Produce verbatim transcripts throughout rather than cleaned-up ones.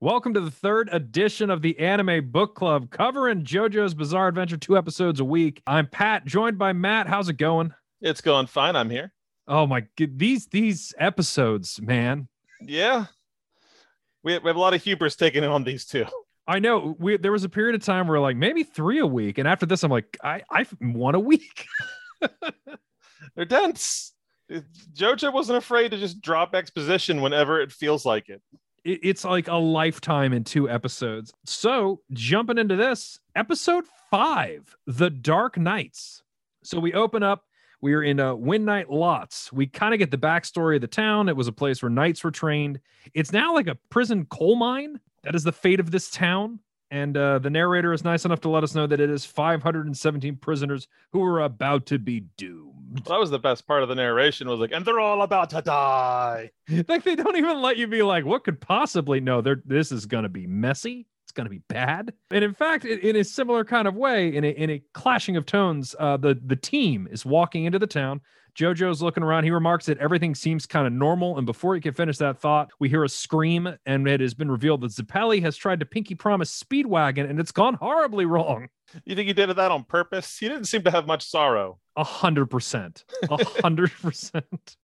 Welcome to the third edition of the Anime Book Club, covering JoJo's Bizarre Adventure, two episodes a week. I'm Pat, joined by Matt. How's it going? It's going fine. I'm here. Oh my god, these these episodes, man. Yeah, we have, we have a lot of hubris taking on these two. I know. We there was a period of time where like maybe three a week, and after this, I'm like, I I one a week. They're dense. JoJo wasn't afraid to just drop exposition whenever it feels like it. It's like a lifetime in two episodes. So jumping into this, episode five, The Dark Knights. So we open up, we are in uh, Wind Knight Lots. We kind of get the backstory of the town. It was a place where knights were trained. It's now like a prison coal mine. That is the fate of this town. And uh, the narrator is nice enough to let us know that it is five hundred seventeen prisoners who are about to be doomed. Well, that was the best part of the narration, was like, and they're all about to die. Like, they don't even let you be like, what could possibly... No, they're, this is going to be messy. It's going to be bad. And in fact, in, in a similar kind of way, in a, in a clashing of tones, uh, the, the team is walking into the town. JoJo's looking around. He remarks that everything seems kind of normal. And before he can finish that thought, we hear a scream, and it has been revealed that Zeppeli has tried to pinky promise Speedwagon, and it's gone horribly wrong. You think he did that on purpose? He didn't seem to have much sorrow. A hundred percent. A hundred percent.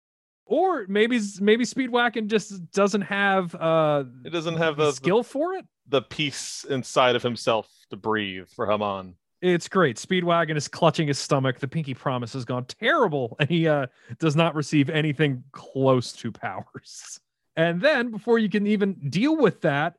Or maybe maybe Speedwagon just doesn't have uh it doesn't have the skill the, for it. The peace inside of himself to breathe for Haman. It's great. Speedwagon is clutching his stomach. The pinky promise has gone terrible, and he uh, does not receive anything close to powers. And then, before you can even deal with that,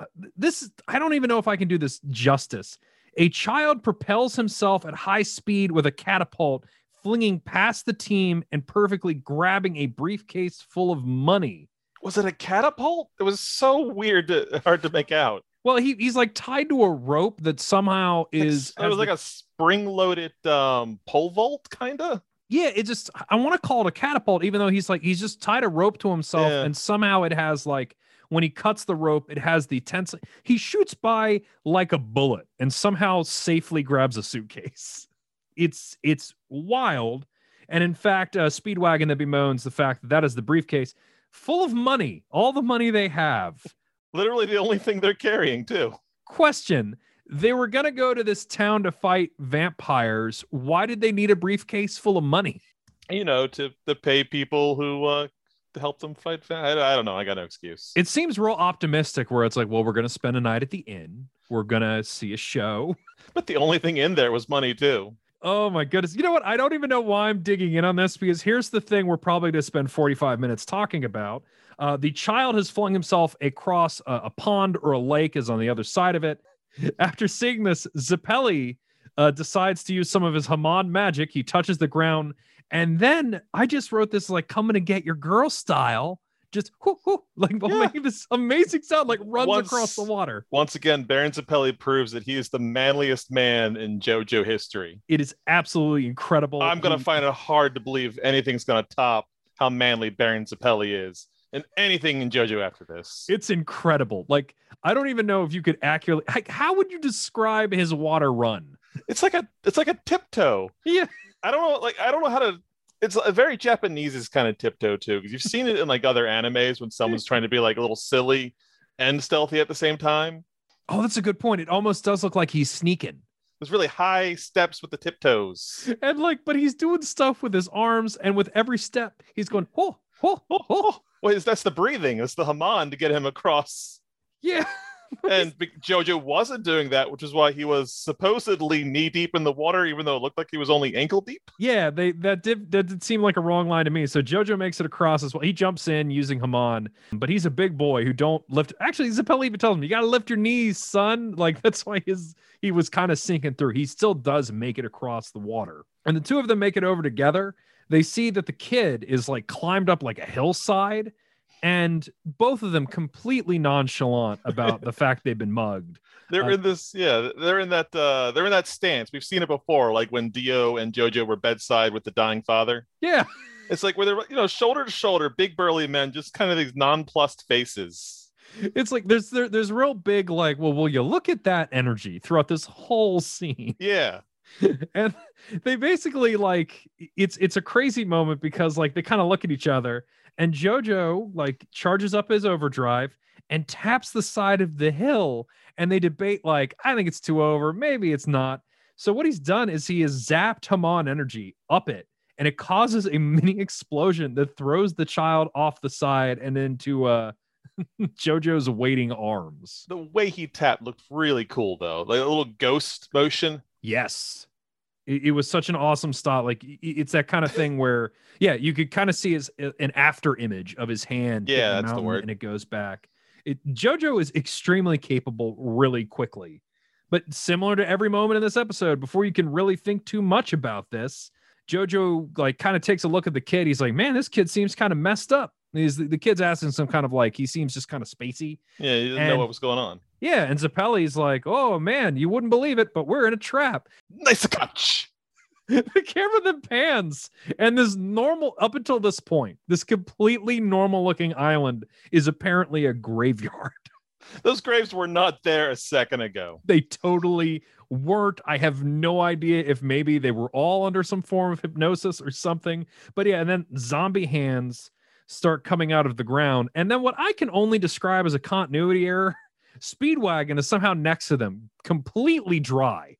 uh, this I don't even know if I can do this justice. A child propels himself at high speed with a catapult, flinging past the team and perfectly grabbing a briefcase full of money. Was it a catapult? It was so weird, to, hard to make out. Well, he he's like tied to a rope that somehow is... It was like the, a spring-loaded um, pole vault, kind of? Yeah, it just... I want to call it a catapult, even though he's like he's just tied a rope to himself, yeah. And somehow it has like... When he cuts the rope, it has the tense... He shoots by like a bullet and somehow safely grabs a suitcase. It's, it's wild. And in fact, uh, Speedwagon that bemoans the fact that that is the briefcase full of money. All the money they have. Literally the only thing they're carrying, too. Question. They were going to go to this town to fight vampires. Why did they need a briefcase full of money? You know, to, to pay people who uh, to help them fight. I, I don't know. I got no excuse. It seems real optimistic where it's like, well, we're going to spend a night at the inn. We're going to see a show. But the only thing in there was money, too. Oh, my goodness. You know what? I don't even know why I'm digging in on this, because here's the thing we're probably going to spend forty-five minutes talking about. Uh, the child has flung himself across a, a pond, or a lake is on the other side of it. After seeing this, Zeppeli uh, decides to use some of his Haman magic. He touches the ground. And then I just wrote this like coming to get your girl style. Just whoo, whoo, like yeah. Making this amazing sound, like runs once, across the water. Once again, Baron Zeppeli proves that he is the manliest man in JoJo history. It is absolutely incredible. I'm going to find it hard to believe anything's going to top how manly Baron Zeppeli is and anything in JoJo after this. It's incredible. Like, I don't even know if you could accurately, like, how would you describe his water run? It's like a, it's like a tiptoe. Yeah. I don't know. Like, I don't know how to. It's a very Japanese is kind of tiptoe too, because you've seen it in like other animes when someone's trying to be like a little silly and stealthy at the same time. Oh, that's a good point. It almost does look like he's sneaking. There's really high steps with the tiptoes. And like, but he's doing stuff with his arms, and with every step, he's going, oh, oh, oh, oh. Well, that's the breathing. That's the Haman to get him across. Yeah. And JoJo wasn't doing that, which is why he was supposedly knee deep in the water, even though it looked like he was only ankle deep. Yeah, they that did that did seem like a wrong line to me. So JoJo makes it across as well. He jumps in using Haman, but he's a big boy who don't lift. Actually, Zeppeli even tells him, "You got to lift your knees, son." Like, that's why his he was kind of sinking through. He still does make it across the water, and the two of them make it over together. They see that the kid is like climbed up like a hillside. And both of them completely nonchalant about the fact they've been mugged. They're uh, in this, yeah, they're in that, uh, they're in that stance. We've seen it before, like when Dio and JoJo were bedside with the dying father. Yeah. It's like where they're, you know, shoulder to shoulder, big burly men, just kind of these nonplussed faces. It's like there's there, there's real big, like, well, will you look at that energy throughout this whole scene? Yeah. And they basically, like, it's it's a crazy moment because, like, they kind of look at each other and JoJo, like, charges up his overdrive and taps the side of the hill, and they debate, like, I think it's two over, maybe it's not. So what he's done is he has zapped Haman energy up it, and it causes a mini explosion that throws the child off the side and into uh JoJo's waiting arms. The way he tapped looked really cool, though, like a little ghost motion. Yes, it, it was such an awesome stop. Like, it, it's that kind of thing where, yeah, you could kind of see his an after image of his hand. Yeah, that's the word. And it goes back. It, JoJo is extremely capable, really quickly. But similar to every moment in this episode, before you can really think too much about this, JoJo, like, kind of takes a look at the kid. He's like, man, this kid seems kind of messed up. He's, the kid's asking some kind of, like, he seems just kind of spacey. Yeah, he doesn't and, know what was going on. Yeah, and Zeppeli's like, oh, man, you wouldn't believe it, but we're in a trap. Nice catch. The camera then pans, and this normal, up until this point, this completely normal-looking island is apparently a graveyard. Those graves were not there a second ago. They totally weren't. I have no idea if maybe they were all under some form of hypnosis or something. But yeah, and then zombie hands start coming out of the ground. And then what I can only describe as a continuity error, Speedwagon is somehow next to them, completely dry.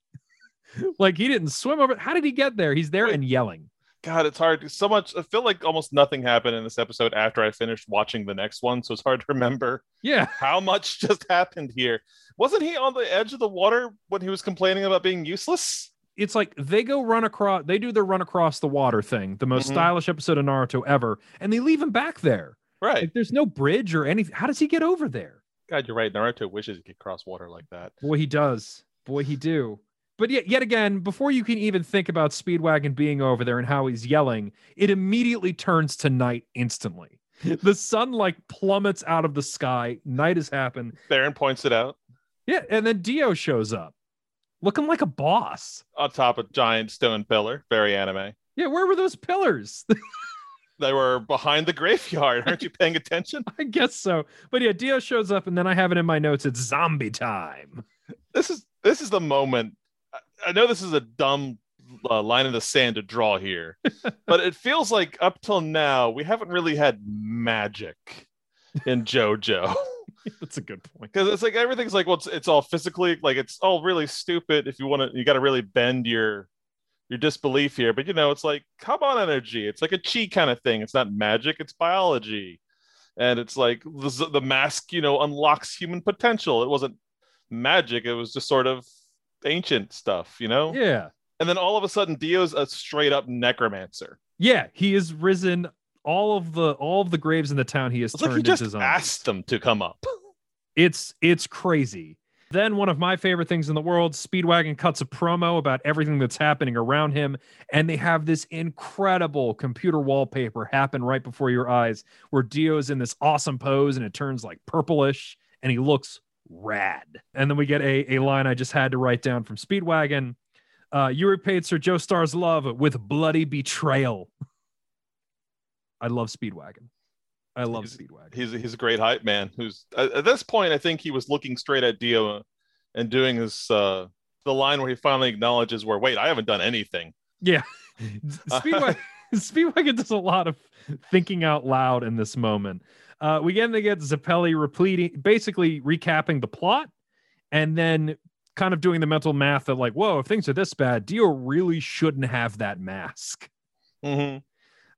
Like, he didn't swim over. How did he get there? He's there Wait, and yelling. God, it's hard. So much. I feel like almost nothing happened in this episode after I finished watching the next one. So it's hard to remember. Yeah. How much just happened here. Wasn't he on the edge of the water when he was complaining about being useless? It's like they go run across, they do their run across the water thing, the most mm-hmm. stylish episode of Naruto ever, and they leave him back there. Right. Like, there's no bridge or anything. How does he get over there? God, you're right. Naruto wishes he could cross water like that. Boy, he does. Boy, he do. But yet, yet again, before you can even think about Speedwagon being over there and how he's yelling, it immediately turns to night instantly. The sun, like, plummets out of the sky. Night has happened. Baron points it out. Yeah, and then Dio shows up, looking like a boss. On top of giant stone pillar. Very anime. Yeah, where were those pillars? They were behind the graveyard. Aren't you paying attention? I guess so. But yeah, Dio shows up, and then I have it in my notes. It's zombie time. This is this is the moment. I know this is a dumb uh, line in the sand to draw here, but it feels like up till now, we haven't really had magic in JoJo. That's a good point. Because it's like everything's like, well, it's, it's all physically, like, it's all really stupid. If you want to, you got to really bend your your disbelief here. But, you know, it's like, come on, energy. It's like a chi kind of thing. It's not magic. It's biology. And it's like the, the mask, you know, unlocks human potential. It wasn't magic. It was just sort of ancient stuff, you know? Yeah. And then all of a sudden, Dio's a straight up necromancer. Yeah, he is risen. All of the all of the graves in the town, he has it's turned like he just into zombies. Asked them to come up. It's it's crazy. Then one of my favorite things in the world, Speedwagon cuts a promo about everything that's happening around him, and they have this incredible computer wallpaper happen right before your eyes, where Dio's in this awesome pose, and it turns like purplish, and he looks rad. And then we get a, a line I just had to write down from Speedwagon. Uh, you repaid Sir Joestar's love with bloody betrayal. I love Speedwagon. I love he's, Speedwagon. He's, he's a great hype man. Who's at this point, I think he was looking straight at Dio and doing his uh, the line where he finally acknowledges where, wait, I haven't done anything. Yeah. Speedwagon, Speedwagon does a lot of thinking out loud in this moment. Uh, we again they get Zeppeli repleting, basically recapping the plot, and then kind of doing the mental math that, like, whoa, if things are this bad, Dio really shouldn't have that mask. Mm-hmm.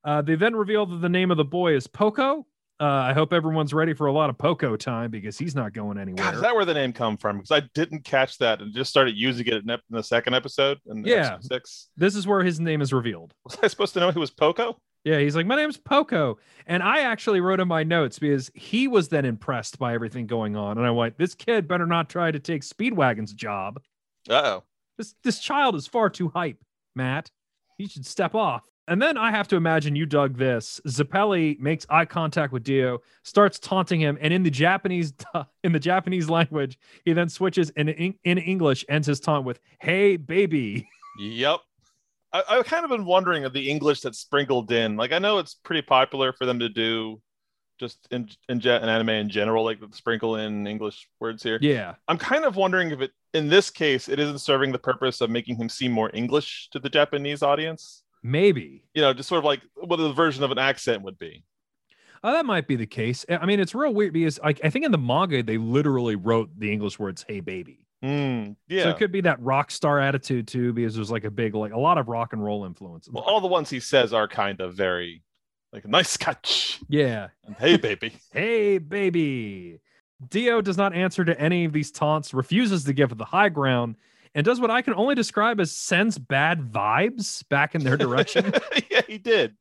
Uh, they then reveal that the name of the boy is Poco. Uh, I hope everyone's ready for a lot of Poco time because he's not going anywhere. God, is that where the name come from? Because I didn't catch that and just started using it in, ep- in the second episode. In yeah, episode six. This is where his name is revealed. Was I supposed to know he was Poco? Yeah, he's like, my name's Poco. And I actually wrote in my notes because he was then impressed by everything going on. And I went, this kid better not try to take Speedwagon's job. Uh-oh. This, this child is far too hype, Matt. He should step off. And then I have to imagine you dug this. Zeppeli makes eye contact with Dio, starts taunting him, and in the Japanese in the Japanese language, he then switches and in, in English ends his taunt with, hey, baby. Yep. I, I've kind of been wondering of the English that's sprinkled in. Like, I know it's pretty popular for them to do just in, in jet and anime in general, like sprinkle in English words here. Yeah. I'm kind of wondering if it, in this case, it isn't serving the purpose of making him seem more English to the Japanese audience. Maybe. You know, just sort of like what the version of an accent would be. Oh, that might be the case. I mean, it's real weird because I, I think in the manga, they literally wrote the English words, hey, baby. Mm, yeah. So it could be that rock star attitude, too, because there's like a big, like a lot of rock and roll influence. Well, all the ones he says are kind of very like nice catch. Yeah. And, hey, baby. Hey, baby. Dio does not answer to any of these taunts, refuses to give the high ground, and does what I can only describe as sends bad vibes back in their direction. Yeah, he did.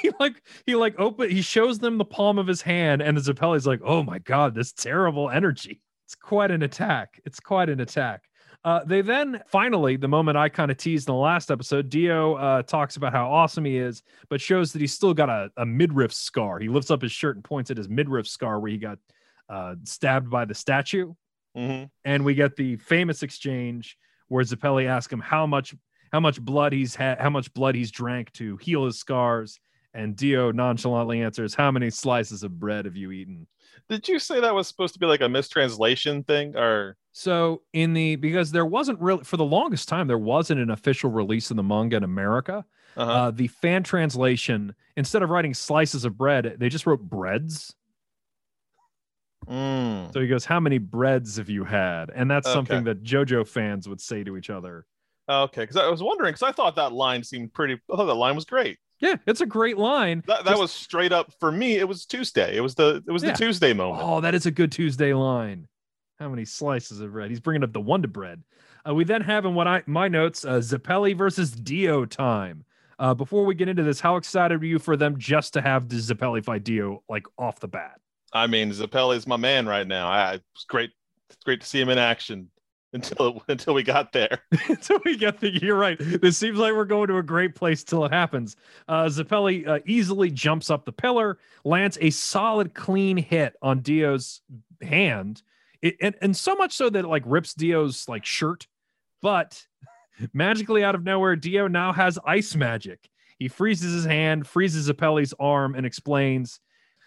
He like he like open he shows them the palm of his hand, and the Zeppeli's like, oh my god, this terrible energy. It's quite an attack. It's quite an attack. Uh, they then finally, the moment I kind of teased in the last episode, Dio uh, talks about how awesome he is, but shows that he's still got a, a midriff scar. He lifts up his shirt and points at his midriff scar where he got uh, stabbed by the statue. Mm-hmm. And we get the famous exchange where Zeppeli asks him how much how much blood he's had, how much blood he's drank to heal his scars, and Dio nonchalantly answers, "How many slices of bread have you eaten?" Did you say that was supposed to be like a mistranslation thing, or so in the because there wasn't really for the longest time there wasn't an official release of the manga in America. Uh-huh. Uh, the fan translation, instead of writing slices of bread, they just wrote breads. Mm. So he goes, "How many breads have you had?" And that's okay. Something that JoJo fans would say to each other. Okay, because I was wondering, because I thought that line seemed pretty. I thought that line was great. Yeah, it's a great line. That, that Just, was straight up for me. It was Tuesday. It was the it was yeah. the Tuesday moment. Oh, that is a good Tuesday line. How many slices of bread? He's bringing up the Wonder Bread. Uh, we then have in what I my notes uh, Zeppeli versus Dio time. Uh, before we get into this, how excited are you for them just to have the Zeppeli fight Dio like off the bat? I mean, Zeppeli's my man right now. I, it's great. It's great to see him in action. Until until we got there. Until we get there. You're right. This seems like we're going to a great place till it happens. Uh, Zeppeli uh, easily jumps up the pillar, lands a solid, clean hit on Dio's hand. It, and, and so much so that it like rips Dio's like shirt. But magically out of nowhere, Dio now has ice magic. He freezes his hand, freezes Zeppeli's arm, and explains...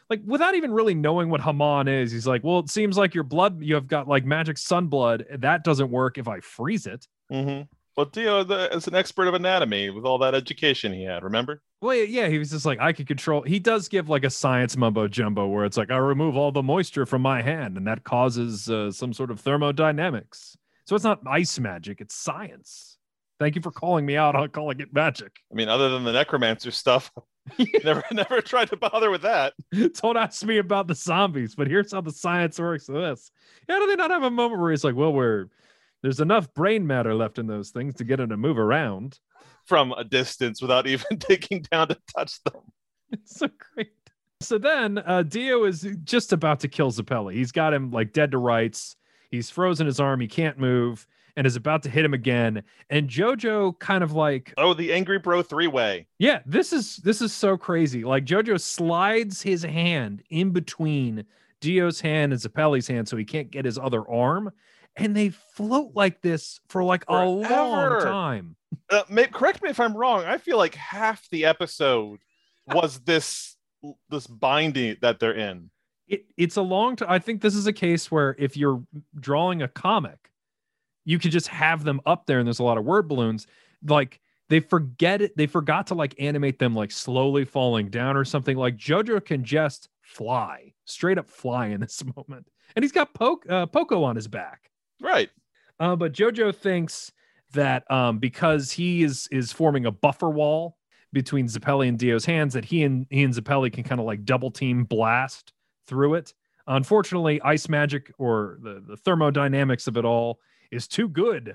Like, without even really knowing what Haman is, he's like, well, it seems like your blood, you have got, like, magic sunblood. That doesn't work if I freeze it. Mm-hmm. Well, Dio the, is an expert of anatomy with all that education he had, remember? Well, yeah, he was just like, I could control. He does give, like, a science mumbo-jumbo where it's like, I remove all the moisture from my hand, and that causes uh, some sort of thermodynamics. So it's not ice magic, it's science. Thank you for calling me out on calling it magic. I mean, other than the necromancer stuff... never never tried to bother with that. Don't ask me about the zombies, but here's how the science works with this. How do they not have a moment where he's like, well, we're there's enough brain matter left in those things to get them to move around from a distance without even digging down to touch them? It's so great. So then uh, Dio is just about to kill Zeppeli. He's got him like dead to rights. He's frozen his arm. He can't move and is about to hit him again. And JoJo kind of like... Oh, the Angry Bro three-way. Yeah, this is this is so crazy. Like, JoJo slides his hand in between Dio's hand and Zeppeli's hand so he can't get his other arm. And they float like this for, like, Forever. a long time. Uh, may, correct me if I'm wrong. I feel like half the episode was this this binding that they're in. It, it's a long time. I think this is a case where if you're drawing a comic, you could just have them up there, and there's a lot of word balloons. Like, they forget it. They forgot to, like, animate them, like, slowly falling down or something. Like, JoJo can just fly, straight up fly in this moment. And he's got po- uh, Poco on his back. Right. Uh, but JoJo thinks that um, because he is is forming a buffer wall between Zeppeli and Dio's hands, that he and, he and Zeppeli can kind of, like, double-team blast through it. Unfortunately, ice magic, or the, the thermodynamics of it all, is too good.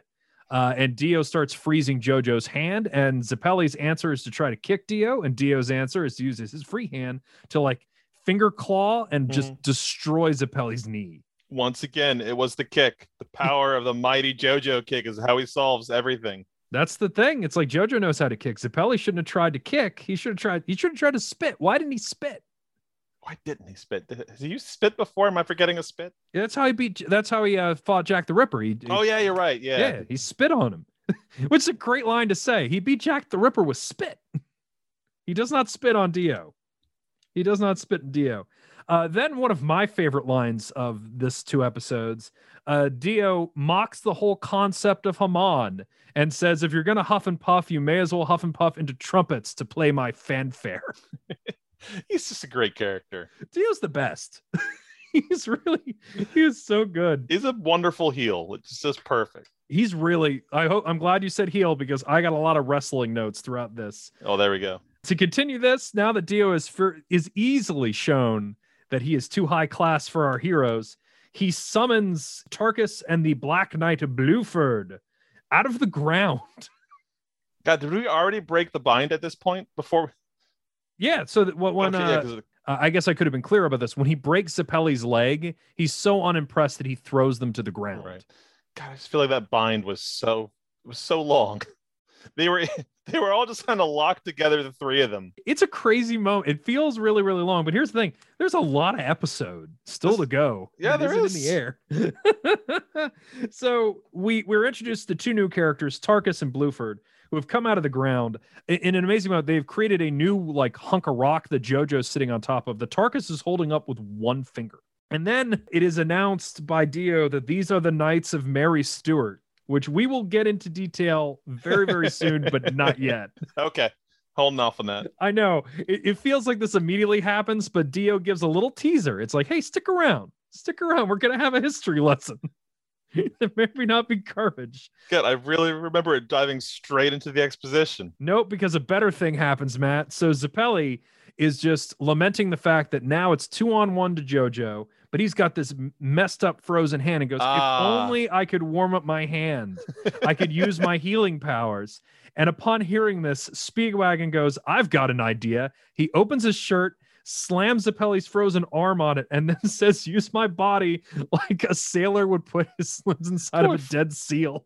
Uh, and Dio starts freezing JoJo's hand, and Zeppeli's answer is to try to kick Dio, and Dio's answer is to use his free hand to like finger claw and just mm. destroy Zeppeli's knee. Once again, it was the kick. The power of the mighty JoJo kick is how he solves everything. That's the thing. It's like JoJo knows how to kick. Zeppeli shouldn't have tried to kick. He should have tried, he should have tried to spit. Why didn't he spit? Why didn't he spit? Did you spit before? Am I forgetting a spit? Yeah, that's how he beat. That's how he uh, fought Jack the Ripper. He, he, oh yeah, you're right. Yeah, yeah, he spit on him, which is a great line to say. He beat Jack the Ripper with spit. He does not spit on Dio. He does not spit on Dio. Uh, then one of my favorite lines of this two episodes, uh, Dio mocks the whole concept of Haman and says, if you're going to huff and puff, you may as well huff and puff into trumpets to play my fanfare. He's just a great character. Dio's the best. He's really, he is so good. He's a wonderful heel. It's just perfect. He's really, I hope, I'm glad you said heel because I got a lot of wrestling notes throughout this. Oh, there we go. To continue this, now that Dio is, for, is easily shown that he is too high class for our heroes, he summons Tarkus and the Black Knight of Bruford out of the ground. God, did we already break the bind at this point before? Yeah, so that what when, okay, yeah, uh, Uh, I guess I could have been clearer about this. When he breaks Zeppeli's leg, he's so unimpressed that he throws them to the ground. Right. God, I just feel like that bind was so was so long. They were they were all just kind of locked together, the three of them. It's a crazy moment. It feels really, really long. But here's the thing: there's a lot of episode still this, to go. Yeah, there is. It in the air. So we we're introduced to two new characters, Tarkus and Bruford, who have come out of the ground in an amazing amount. They've created a new like hunk of rock that JoJo's sitting on top of. The Tarkus is holding up with one finger. And then it is announced by Dio that these are the Knights of Mary Stuart, which we will get into detail very, very soon, but not yet. Okay. Holding off on that. I know. It, it feels like this immediately happens, but Dio gives a little teaser. It's like, hey, stick around. Stick around. We're going to have a history lesson. There may not be courage. God, I really remember it diving straight into the exposition. Nope, because a better thing happens, Matt. So Zeppeli is just lamenting the fact that now it's two on one to JoJo, but he's got this messed up frozen hand and goes, ah. If only I could warm up my hand, I could use my healing powers. And upon hearing this, Speedwagon goes, I've got an idea. He opens his shirt, slams Zeppeli's frozen arm on it, and then says, use my body like a sailor would put his limbs inside of a dead seal.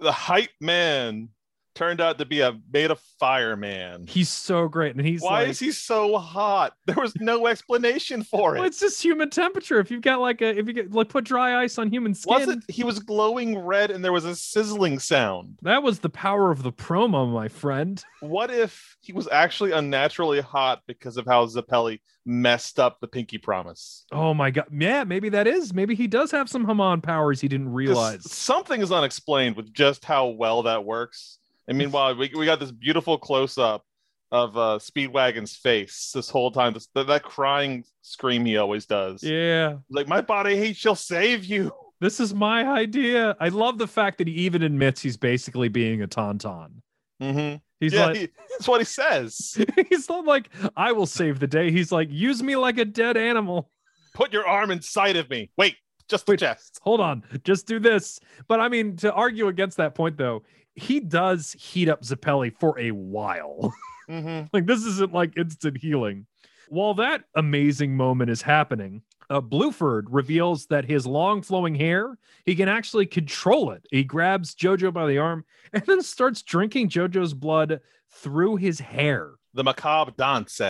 The hype man turned out to be a made of fire man. He's so great. And he's why like, is he so hot? There was no explanation for it. Well, it's just human temperature. If you've got like a, if you get like put dry ice on human skin. Wasn't, he was glowing red and there was a sizzling sound. That was the power of the promo, my friend. What if he was actually unnaturally hot because of how Zeppeli messed up the pinky promise? Oh my God. Yeah, maybe that is. Maybe he does have some Haman powers he didn't realize. Something is unexplained with just how well that works. And meanwhile, we we got this beautiful close-up of uh, Speedwagon's face this whole time. This, that, that crying scream he always does. Yeah. Like, my body heat shall save you. This is my idea. I love the fact that he even admits he's basically being a tauntaun. Mm-hmm. He's yeah, like, he, that's what he says. He's not like, I will save the day. He's like, use me like a dead animal. Put your arm inside of me. Wait, just the Wait, chest. Hold on. Just do this. But I mean, to argue against that point, though, he does heat up Zeppeli for a while. Mm-hmm. Like, this isn't like instant healing. While that amazing moment is happening, uh, Bruford reveals that his long flowing hair, he can actually control it. He grabs JoJo by the arm and then starts drinking JoJo's blood through his hair. The macabre dance.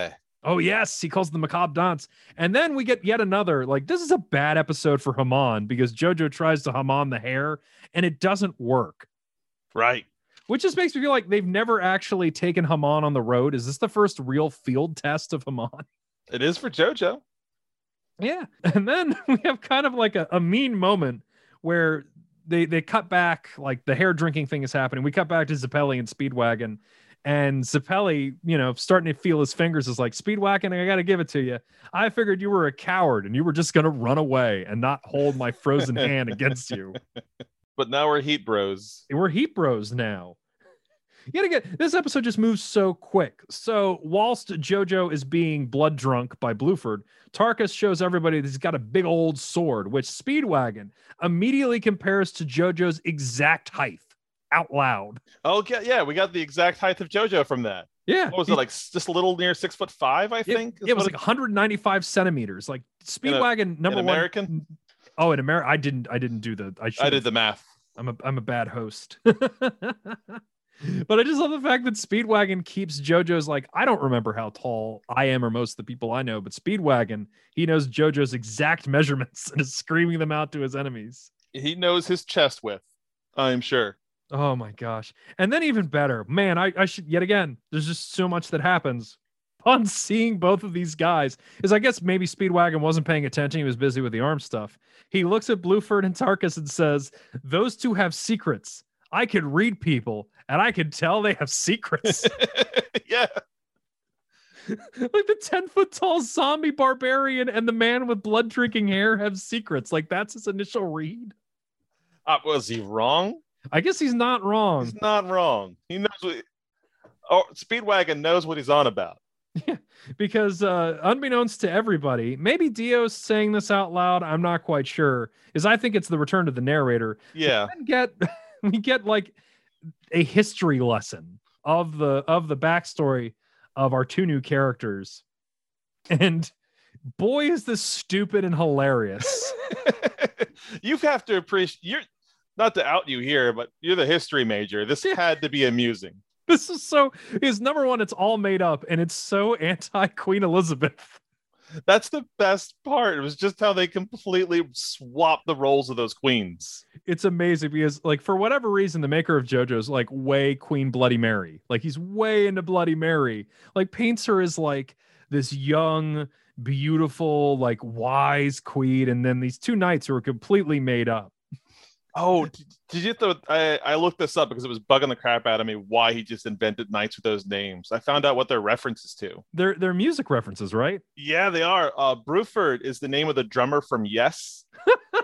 Oh, yes. He calls it the macabre dance. And then we get yet another, like, this is a bad episode for Haman because JoJo tries to Haman the hair and it doesn't work. Right. Which just makes me feel like they've never actually taken Haman on the road. Is this the first real field test of Haman? It is for JoJo. Yeah. And then we have kind of like a, a mean moment where they, they cut back, like the hair drinking thing is happening. We cut back to Zeppeli and Speedwagon. And Zeppeli, you know, starting to feel his fingers is like, Speedwagon, I got to give it to you. I figured you were a coward and you were just going to run away and not hold my frozen hand against you. But now we're Heat Bros. We're Heat Bros now. Yet again, this episode just moves so quick. So whilst JoJo is being blood drunk by Bruford, Tarkus shows everybody that he's got a big old sword, which Speedwagon immediately compares to JoJo's exact height out loud. Okay, yeah, we got the exact height of JoJo from that. Yeah. What was he, it, like just a little near six foot five, I it, think? It was like it, one hundred ninety-five centimeters. Like Speedwagon, in a, number in one. American? Oh, in America, I didn't. I didn't do the. I, I did the math. I'm a. I'm a bad host. But I just love the fact that Speedwagon keeps JoJo's like, I don't remember how tall I am or most of the people I know, but Speedwagon, he knows JoJo's exact measurements and is screaming them out to his enemies. He knows his chest width, I'm sure. Oh my gosh! And then even better, man. I. I should yet again. There's just so much that happens. upon seeing both of these guys is, I guess maybe Speedwagon wasn't paying attention. He was busy with the arm stuff. He looks at Bruford and Tarkus and says, those two have secrets. I could read people and I could tell they have secrets. Yeah. Like the ten foot tall zombie barbarian and the man with blood drinking hair have secrets. Like that's his initial read. Uh, was he wrong? I guess he's not wrong. He's not wrong. He knows what. Oh, Speedwagon knows what he's on about. Yeah, because uh, unbeknownst to everybody, maybe Dio's saying this out loud. I'm not quite sure. Is I think it's the return to the narrator. Yeah, we get we get like a history lesson of the of the backstory of our two new characters, and boy, is this stupid and hilarious. You have to appreciate. You're not to out you here, but you're the history major. This yeah. had to be amusing. This is so, is number one, it's all made up and it's so anti-Queen Elizabeth. That's the best part. It was just how they completely swapped the roles of those queens. It's amazing because, like, for whatever reason, the maker of JoJo's like way Queen Bloody Mary. Like he's way into Bloody Mary. Like paints her as like this young, beautiful, like wise queen. And then these two knights who are completely made up. Oh, did you throw, I, I looked this up because it was bugging the crap out of me why he just invented knights with those names. I found out what they're references to. They're, they're music references, right? Yeah, they are. Uh, Bruford is the name of the drummer from Yes,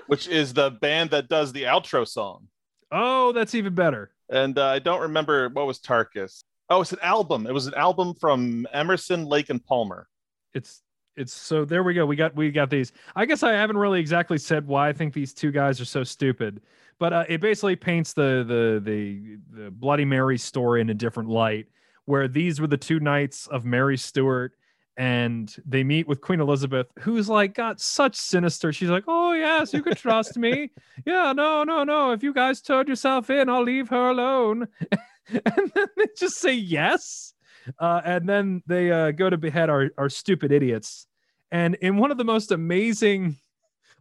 which is the band that does the outro song. Oh, that's even better. And uh, I don't remember, what was Tarkus? Oh, it's an album. It was an album from Emerson, Lake and Palmer. It's... It's so there we go. We got we got these. I guess I haven't really exactly said why I think these two guys are so stupid, but uh, it basically paints the, the the the Bloody Mary story in a different light, where these were the two knights of Mary Stuart, and they meet with Queen Elizabeth, who's like got such sinister. She's like, oh yes, you can trust me. Yeah, no, no, no. If you guys turn yourself in, I'll leave her alone. And then they just say yes. Uh, and then they uh, go to behead our, our stupid idiots. And in one of the most amazing,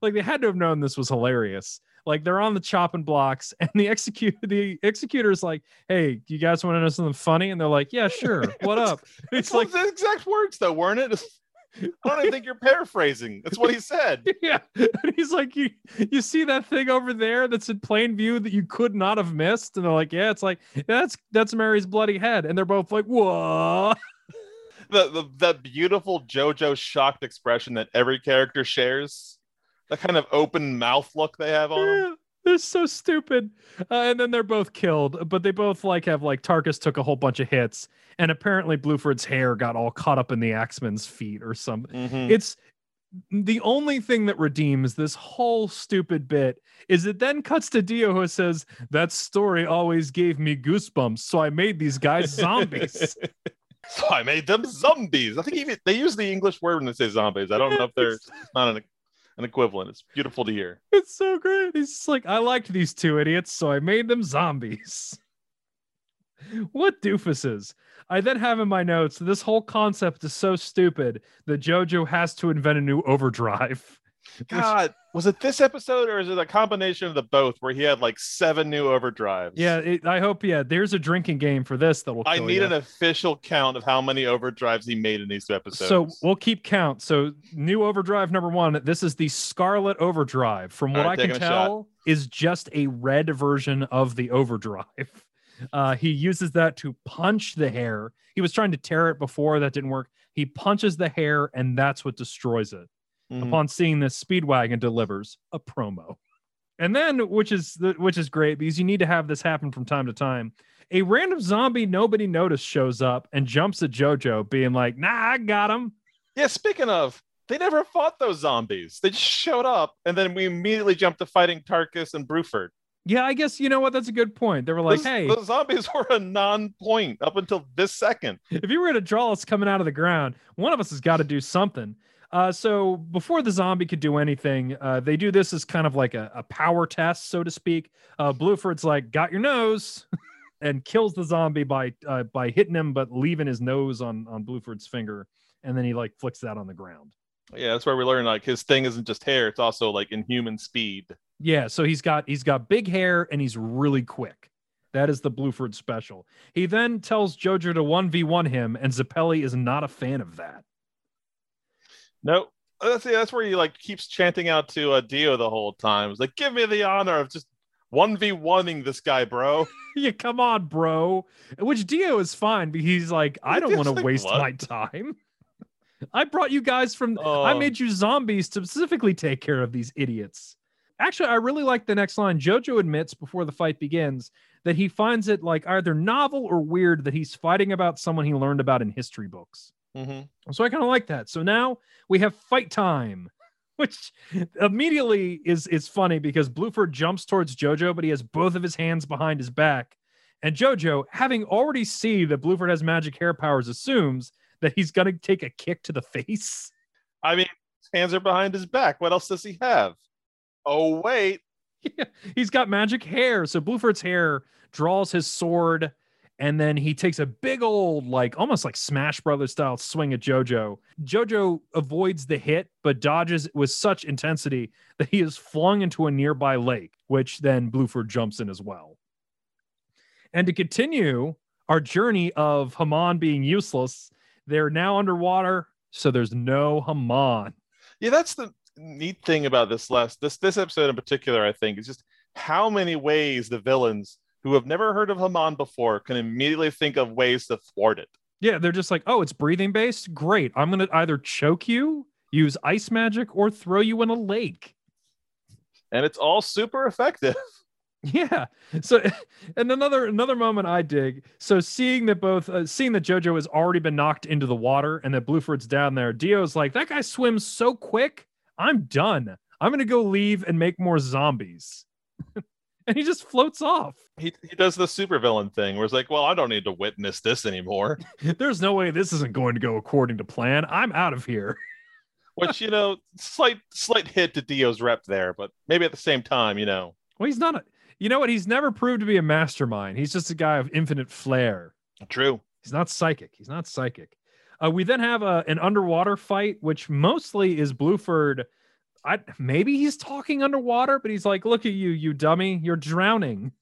like they had to have known this was hilarious. Like they're on the chopping blocks and the execute the executor's like, hey, you guys want to know something funny? And they're like, yeah, sure. What up? It's, it's like the exact words though, weren't it? I don't even think you're paraphrasing. That's what he said. Yeah. And he's like, you, you see that thing over there that's in plain view that you could not have missed? And they're like, yeah, it's like, that's that's Mary's bloody head. And they're both like, whoa. The, the, the beautiful JoJo shocked expression that every character shares. That kind of open mouth look they have on yeah, them. They're so stupid. Uh, and then they're both killed. But they both like have like Tarkus took a whole bunch of hits. And apparently Bluford's hair got all caught up in the axeman's feet or something. Mm-hmm. It's the only thing that redeems this whole stupid bit is it then cuts to Dio who says, that story always gave me goosebumps. So I made these guys zombies. So I made them zombies. I think even, they use the English word when they say zombies. I don't know if they're not an, an equivalent. It's beautiful to hear. It's so great. He's like, I liked these two idiots. So I made them zombies. What doofuses. I then have in my notes, this whole concept is so stupid that JoJo has to invent a new overdrive. God, was it this episode or is it a combination of the both where he had like seven new overdrives? Yeah, it, I hope, yeah, there's a drinking game for this that will I need you. An official count of how many overdrives he made in these two episodes. So we'll keep count. So new overdrive number one, this is the Scarlet Overdrive. From what right, I can tell, is just a red version of the overdrive. Uh, he uses that to punch the hair. He was trying to tear it before. That didn't work. He punches the hair, and that's what destroys it. Mm-hmm. Upon seeing this, Speedwagon delivers a promo. And then, which is the, which is great, because you need to have this happen from time to time, a random zombie nobody noticed shows up and jumps at JoJo, being like, nah, I got him. Yeah, speaking of, they never fought those zombies. They just showed up, and then we immediately jumped to fighting Tarkus and Bruford. Yeah, I guess, you know what? That's a good point. They were like, those, hey. Those zombies were a non-point up until this second. If you were going to draw us coming out of the ground, one of us has got to do something. Uh, so before the zombie could do anything, uh, they do this as kind of like a, a power test, so to speak. Uh, Bluford's like, got your nose, and kills the zombie by uh, by hitting him, but leaving his nose on, on Bluford's finger. And then he like flicks that on the ground. Yeah, that's where we learn like his thing isn't just hair. It's also like inhuman speed. Yeah, so he's got he's got big hair and he's really quick. That is the Bluford special. He then tells JoJo to one v one him, and Zeppeli is not a fan of that. No, that's that's where he like keeps chanting out to uh, Dio the whole time. It's like, give me the honor of just one v one-ing this guy, bro. Yeah, come on, bro. Which Dio is fine, but he's like, I don't want to waste what? my time. I brought you guys from, oh. I made you zombies to specifically take care of these idiots. Actually, I really like the next line. JoJo admits before the fight begins that he finds it like either novel or weird that he's fighting about someone he learned about in history books. Mm-hmm. So I kind of like that. So now we have fight time, which immediately is, is funny because Bluford jumps towards JoJo, but he has both of his hands behind his back. And JoJo, having already seen that Bluford has magic hair powers, assumes that he's going to take a kick to the face. I mean, his hands are behind his back. What else does he have? Oh, wait. Yeah, he's got magic hair. So Bluford's hair draws his sword, and then he takes a big old, like, almost like Smash Brothers style swing at JoJo. JoJo avoids the hit, but dodges with such intensity that he is flung into a nearby lake, which then Bluford jumps in as well. And to continue our journey of Haman being useless, they're now underwater, so there's no Haman. Yeah, that's the neat thing about this last this this episode in particular, I think, is just how many ways the villains who have never heard of Haman before can immediately think of ways to thwart it. Yeah, they're just like, oh, it's breathing based? Great. I'm gonna either choke you, use ice magic, or throw you in a lake. And it's all super effective. Yeah. So, and another another moment I dig. So seeing that both uh, seeing that JoJo has already been knocked into the water and that Bluford's down there, Dio's like, that guy swims so quick. I'm done. I'm going to go leave and make more zombies. And he just floats off. He he does the supervillain thing where it's like, well, I don't need to witness this anymore. There's no way this isn't going to go according to plan. I'm out of here. Which, you know, slight slight hit to Dio's rep there, but maybe at the same time, you know. Well, he's not a, you know what? He's never proved to be a mastermind. He's just a guy of infinite flair. True. He's not psychic. He's not psychic. Uh, we then have a, an underwater fight, which mostly is Bluford. I, maybe he's talking underwater, but he's like, look at you, you dummy. You're drowning.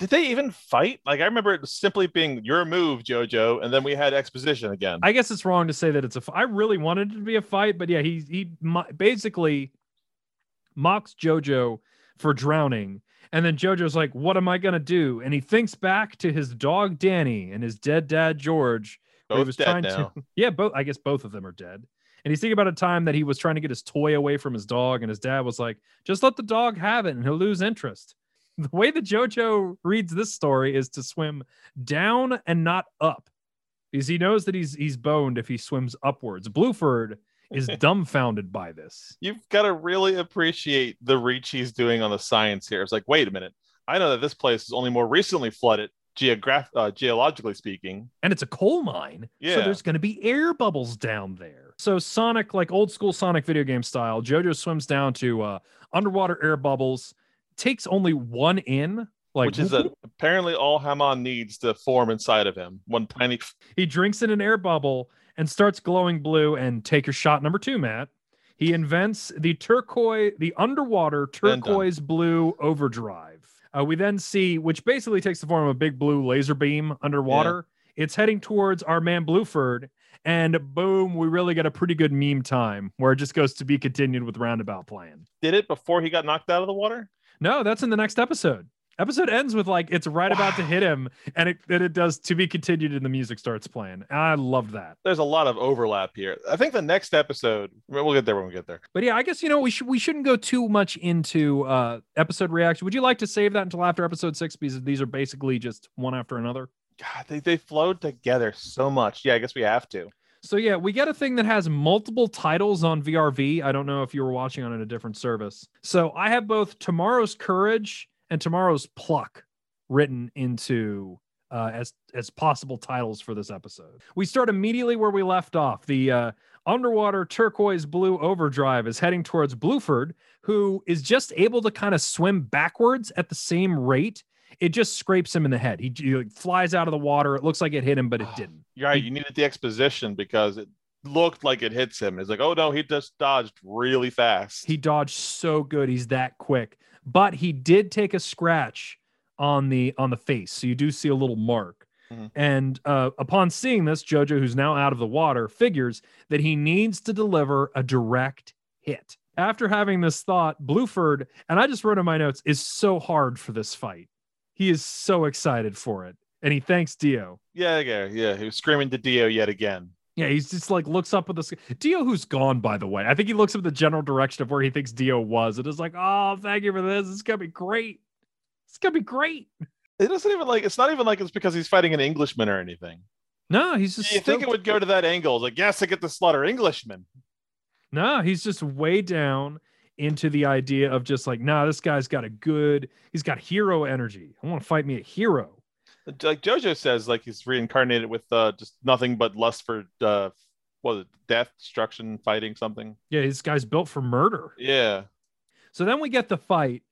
Did they even fight? Like, I remember it simply being your move, JoJo. And then we had exposition again. I guess it's wrong to say that it's a fight. I really wanted it to be a fight, but yeah, he, he mo- basically mocks JoJo for drowning. And then JoJo's like, what am I going to do? And he thinks back to his dog, Danny, and his dead dad, George. Both was dead now. To, yeah, both. I guess both of them are dead. And he's thinking about a time that he was trying to get his toy away from his dog, and his dad was like, just let the dog have it and he'll lose interest. The way that JoJo reads this story is to swim down and not up, because he knows that he's he's boned if he swims upwards. Bluford is dumbfounded by this. You've got to really appreciate the reach he's doing on the science here. It's like, wait a minute. I know that this place is only more recently flooded. Geograph- uh, geologically speaking, and it's a coal mine, yeah. So there's going to be air bubbles down there. So Sonic, like old school Sonic video game style, JoJo swims down to uh, underwater air bubbles, takes only one in, like which is a, apparently all Haman needs to form inside of him. One tiny. He drinks in an air bubble and starts glowing blue. And take your shot, number two, Matt. He invents the turquoise, the underwater turquoise blue overdrive. Uh, we then see, which basically takes the form of a big blue laser beam underwater. Yeah. It's heading towards our man Bluford, and boom, we really get a pretty good meme time where it just goes to be continued with roundabout plan. Did it before he got knocked out of the water? No, that's in the next episode. Episode ends with like, it's right wow. about to hit him, and it, and it does to be continued, and the music starts playing. I loved that. There's a lot of overlap here. I think the next episode, we'll get there when we get there. But yeah, I guess, you know, we, sh- we shouldn't go too much into uh, episode reaction. Would you like to save that until after episode six? Because these are basically just one after another. God, they, they flowed together so much. Yeah, I guess we have to. So yeah, we get a thing that has multiple titles on V R V. I don't know if you were watching on a different service. So I have both Tomorrow's Courage and Tomorrow's Pluck written into uh, as as possible titles for this episode. We start immediately where we left off. The uh, underwater turquoise blue overdrive is heading towards Bluford, who is just able to kind of swim backwards at the same rate. It just scrapes him in the head. He, he like, flies out of the water. It looks like it hit him, but it didn't. You're right. You needed the exposition because it looked like it hits him. It's like, oh no, he just dodged really fast. He dodged so good. He's that quick. But he did take a scratch on the on the face, so you do see a little mark. Mm-hmm. And uh, upon seeing this, JoJo, who's now out of the water, figures that he needs to deliver a direct hit. After having this thought, Bruford, and I just wrote in my notes, is so hard for this fight. He is so excited for it. And he thanks Dio. Yeah, yeah, yeah. He was screaming to Dio yet again. Yeah, he's just like, looks up at the... Dio, who's gone, by the way. I think he looks up the general direction of where he thinks Dio was. And is like, oh, thank you for this. It's going to be great. It's going to be great. It doesn't even like, it's not even like it's because he's fighting an Englishman or anything. No, he's just... You think it would go to that angle. Like, yes, I get to slaughter Englishmen. No, he's just way down into the idea of just like, nah, this guy's got a good, he's got hero energy. I want to fight me a hero. Like JoJo says, like he's reincarnated with uh, just nothing but lust for, uh, what was it, death, destruction, fighting, something. Yeah, this guy's built for murder. Yeah. So then we get the fight,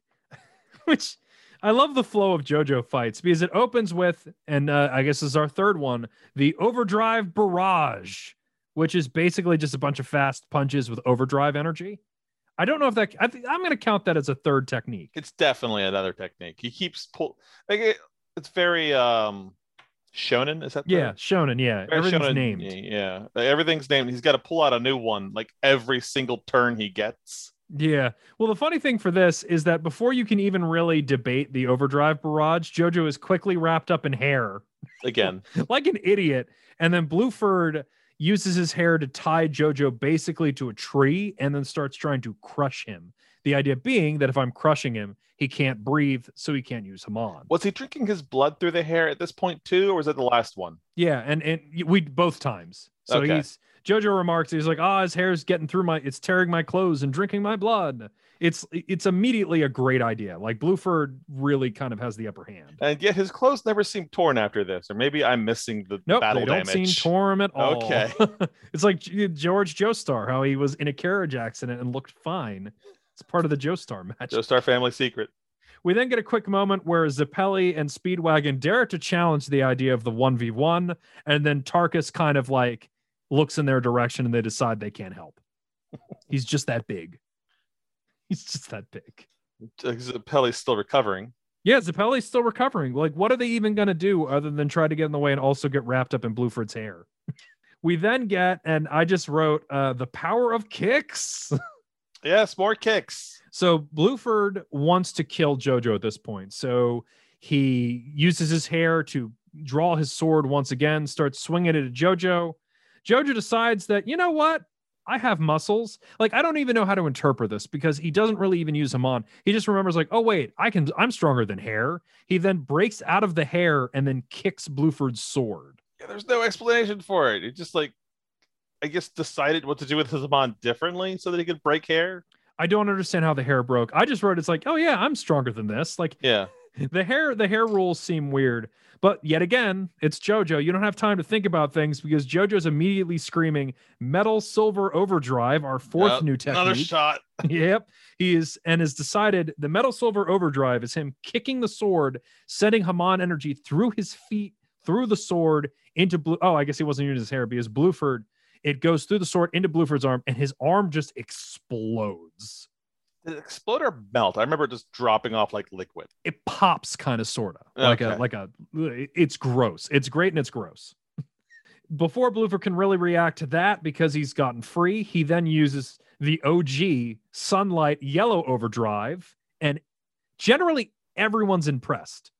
which... I love the flow of JoJo fights because it opens with, and uh, I guess this is our third one, the Overdrive Barrage, which is basically just a bunch of fast punches with overdrive energy. I don't know if that, I th- I'm going to count that as a third technique. It's definitely another technique. He keeps pull. Like it, it's very um, shonen. Is that? The, yeah, shonen. Yeah, everything's shonen, named. Yeah, everything's named. He's got to pull out a new one like every single turn he gets. Yeah. Well, the funny thing for this is that before you can even really debate the overdrive barrage, JoJo is quickly wrapped up in hair. Again. Like an idiot. And then Bruford uses his hair to tie JoJo basically to a tree and then starts trying to crush him. The idea being that if I'm crushing him, he can't breathe, so he can't use him on. Was he drinking his blood through the hair at this point too, or was that the last one? Yeah, and, and we both times. So okay. he's... JoJo remarks, he's like, ah, oh, his hair's getting through my, it's tearing my clothes and drinking my blood. It's it's immediately a great idea. Like Bruford really kind of has the upper hand. And yet his clothes never seem torn after this, or maybe I'm missing the nope, battle damage. Nope, they don't seem torn at all. Okay. It's like George Joestar, how he was in a carriage accident and looked fine. It's part of the Joestar match. Joestar family secret. We then get a quick moment where Zeppeli and Speedwagon dare to challenge the idea of the one v one, and then Tarkus kind of like, looks in their direction and they decide they can't help. He's just that big. He's just that big. Zeppeli's still recovering. Yeah, Zeppeli's still recovering. Like, what are they even going to do other than try to get in the way and also get wrapped up in Bruford's hair? We then get, and I just wrote, uh, the power of kicks. Yes, more kicks. So Bruford wants to kill JoJo at this point. So he uses his hair to draw his sword once again, starts swinging it at JoJo. JoJo decides that, you know what? I have muscles. Like, I don't even know how to interpret this because he doesn't really even use them on. He just remembers like, oh, wait, I can, I'm stronger than hair. He then breaks out of the hair and then kicks Bruford's sword. Yeah, there's no explanation for it. It just like, I guess decided what to do with his Hamon differently so that he could break hair. I don't understand how the hair broke. I just wrote, it's like, oh yeah, I'm stronger than this. Like, yeah. The hair, the hair rules seem weird, but yet again, it's JoJo. You don't have time to think about things because JoJo's immediately screaming metal silver overdrive, our fourth yep, new technique. Another shot. Yep. He is, and has decided the metal silver overdrive is him kicking the sword, sending Hamon energy through his feet, through the sword into blue. Oh, I guess he wasn't using his hair because Bruford, it goes through the sword into Bluford's arm and his arm just explodes. Did it explode or melt? I remember just dropping off like liquid. It pops kind of, sort of. Like okay. a, like a, it's gross. It's great and it's gross. Before Bruford can really react to that because he's gotten free, he then uses the O G Sunlight Yellow Overdrive, and generally everyone's impressed.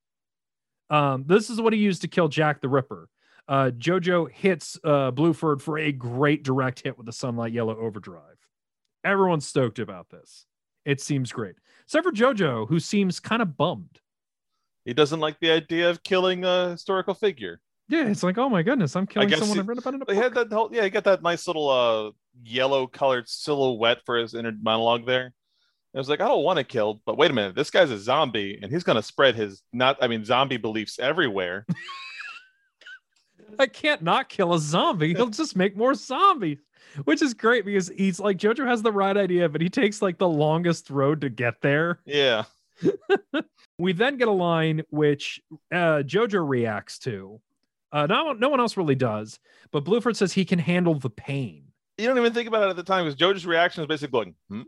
Um, this is what he used to kill Jack the Ripper. Uh, JoJo hits uh, Bruford for a great direct hit with the Sunlight Yellow Overdrive. Everyone's stoked about this. It seems great. Except for JoJo, who seems kind of bummed. He doesn't like the idea of killing a historical figure. Yeah, it's like, oh my goodness, I'm killing someone I've read about in a book. They had that whole, yeah, he got that nice little uh, yellow-colored silhouette for his inner monologue there. I was like, I don't want to kill, but wait a minute, this guy's a zombie, and he's going to spread his, not, I mean, zombie beliefs everywhere. I can't not kill a zombie. He'll just make more zombies, which is great because he's like, JoJo has the right idea, but he takes like the longest road to get there. Yeah. We then get a line which uh, JoJo reacts to. Uh, no, no one else really does, but Bruford says he can handle the pain. You don't even think about it at the time because JoJo's reaction is basically going, hmm?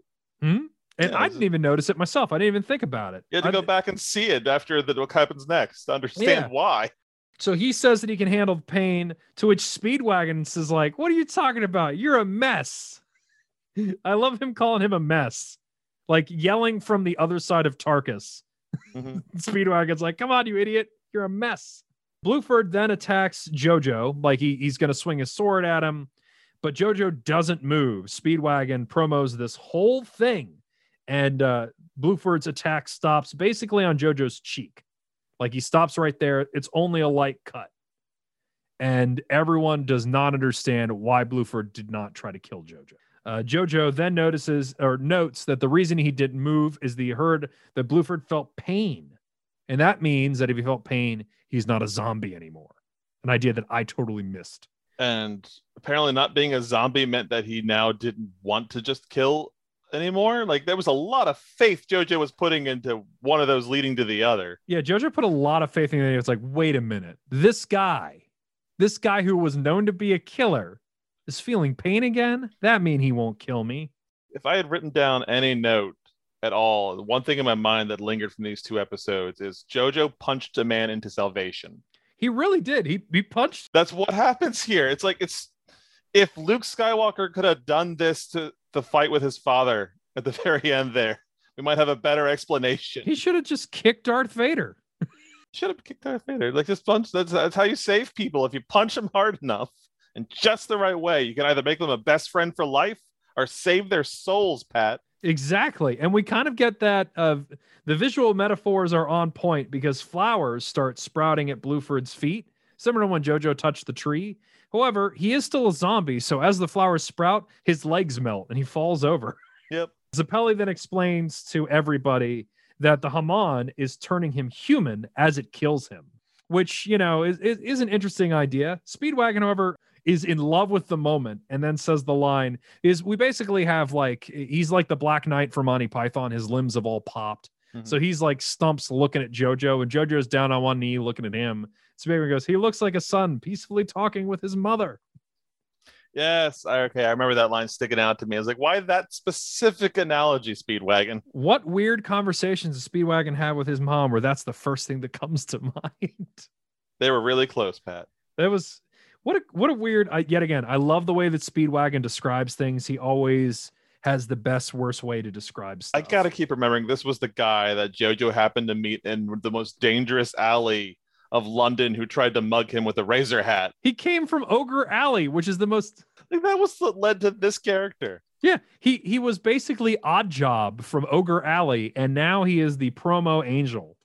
Hmm? And yeah, I didn't even notice it myself. I didn't even think about it. You had to I, go back and see it after the, what happens next to understand yeah. why. So he says that he can handle pain, to which Speedwagon is like, what are you talking about? You're a mess. I love him calling him a mess. Like yelling from the other side of Tarkus. Mm-hmm. Speedwagon's like, come on, you idiot. You're a mess. Bluford then attacks JoJo. Like he, he's going to swing his sword at him. But JoJo doesn't move. Speedwagon promos this whole thing. And uh, Bluford's attack stops basically on JoJo's cheek. Like he stops right there. It's only a light cut. And everyone does not understand why Bluford did not try to kill JoJo. Uh, JoJo then notices or notes that the reason he didn't move is that he heard that Bluford felt pain. And that means that if he felt pain, he's not a zombie anymore. An idea that I totally missed. And apparently not being a zombie meant that he now didn't want to just kill anymore. Like there was a lot of faith JoJo was putting into one of those leading to the other. Yeah, JoJo put a lot of faith in it. It's like, wait a minute, this guy, this guy who was known to be a killer is feeling pain again. That mean he won't kill me. If I had written down any note at all, one thing in my mind that lingered from these two episodes is JoJo punched a man into salvation. He really did. He he punched. That's what happens here. It's like it's if Luke Skywalker could have done this to the fight with his father at the very end there, we might have a better explanation. He should have just kicked Darth Vader. Should have kicked Darth Vader. Like just punch. That's, that's how you save people. If you punch them hard enough and just the right way, you can either make them a best friend for life or save their souls, Pat. Exactly. And we kind of get that of uh, the visual metaphors are on point because flowers start sprouting at Bluford's feet, similar to when JoJo touched the tree. However, he is still a zombie, so as the flowers sprout, his legs melt and he falls over. Yep. Zeppeli then explains to everybody that the Haman is turning him human as it kills him, which, you know, is, is, is an interesting idea. Speedwagon, however, is in love with the moment and then says the line is we basically have like, he's like the Black Knight from Monty Python. His limbs have all popped. Mm-hmm. So he's like stumps looking at JoJo and JoJo's down on one knee looking at him. Speedwagon goes, he looks like a son peacefully talking with his mother. Yes. Okay. I remember that line sticking out to me. I was like, why that specific analogy, Speedwagon? What weird conversations does Speedwagon have with his mom where that's the first thing that comes to mind? They were really close, Pat. That was what a, what a weird, I, yet again, I love the way that Speedwagon describes things. He always has the best, worst way to describe stuff. I got to keep remembering this was the guy that JoJo happened to meet in the most dangerous alley of London who tried to mug him with a razor hat. He came from Ogre Alley, which is the most... That was what led to this character. Yeah, he, he was basically Oddjob from Ogre Alley, and now he is the promo angel.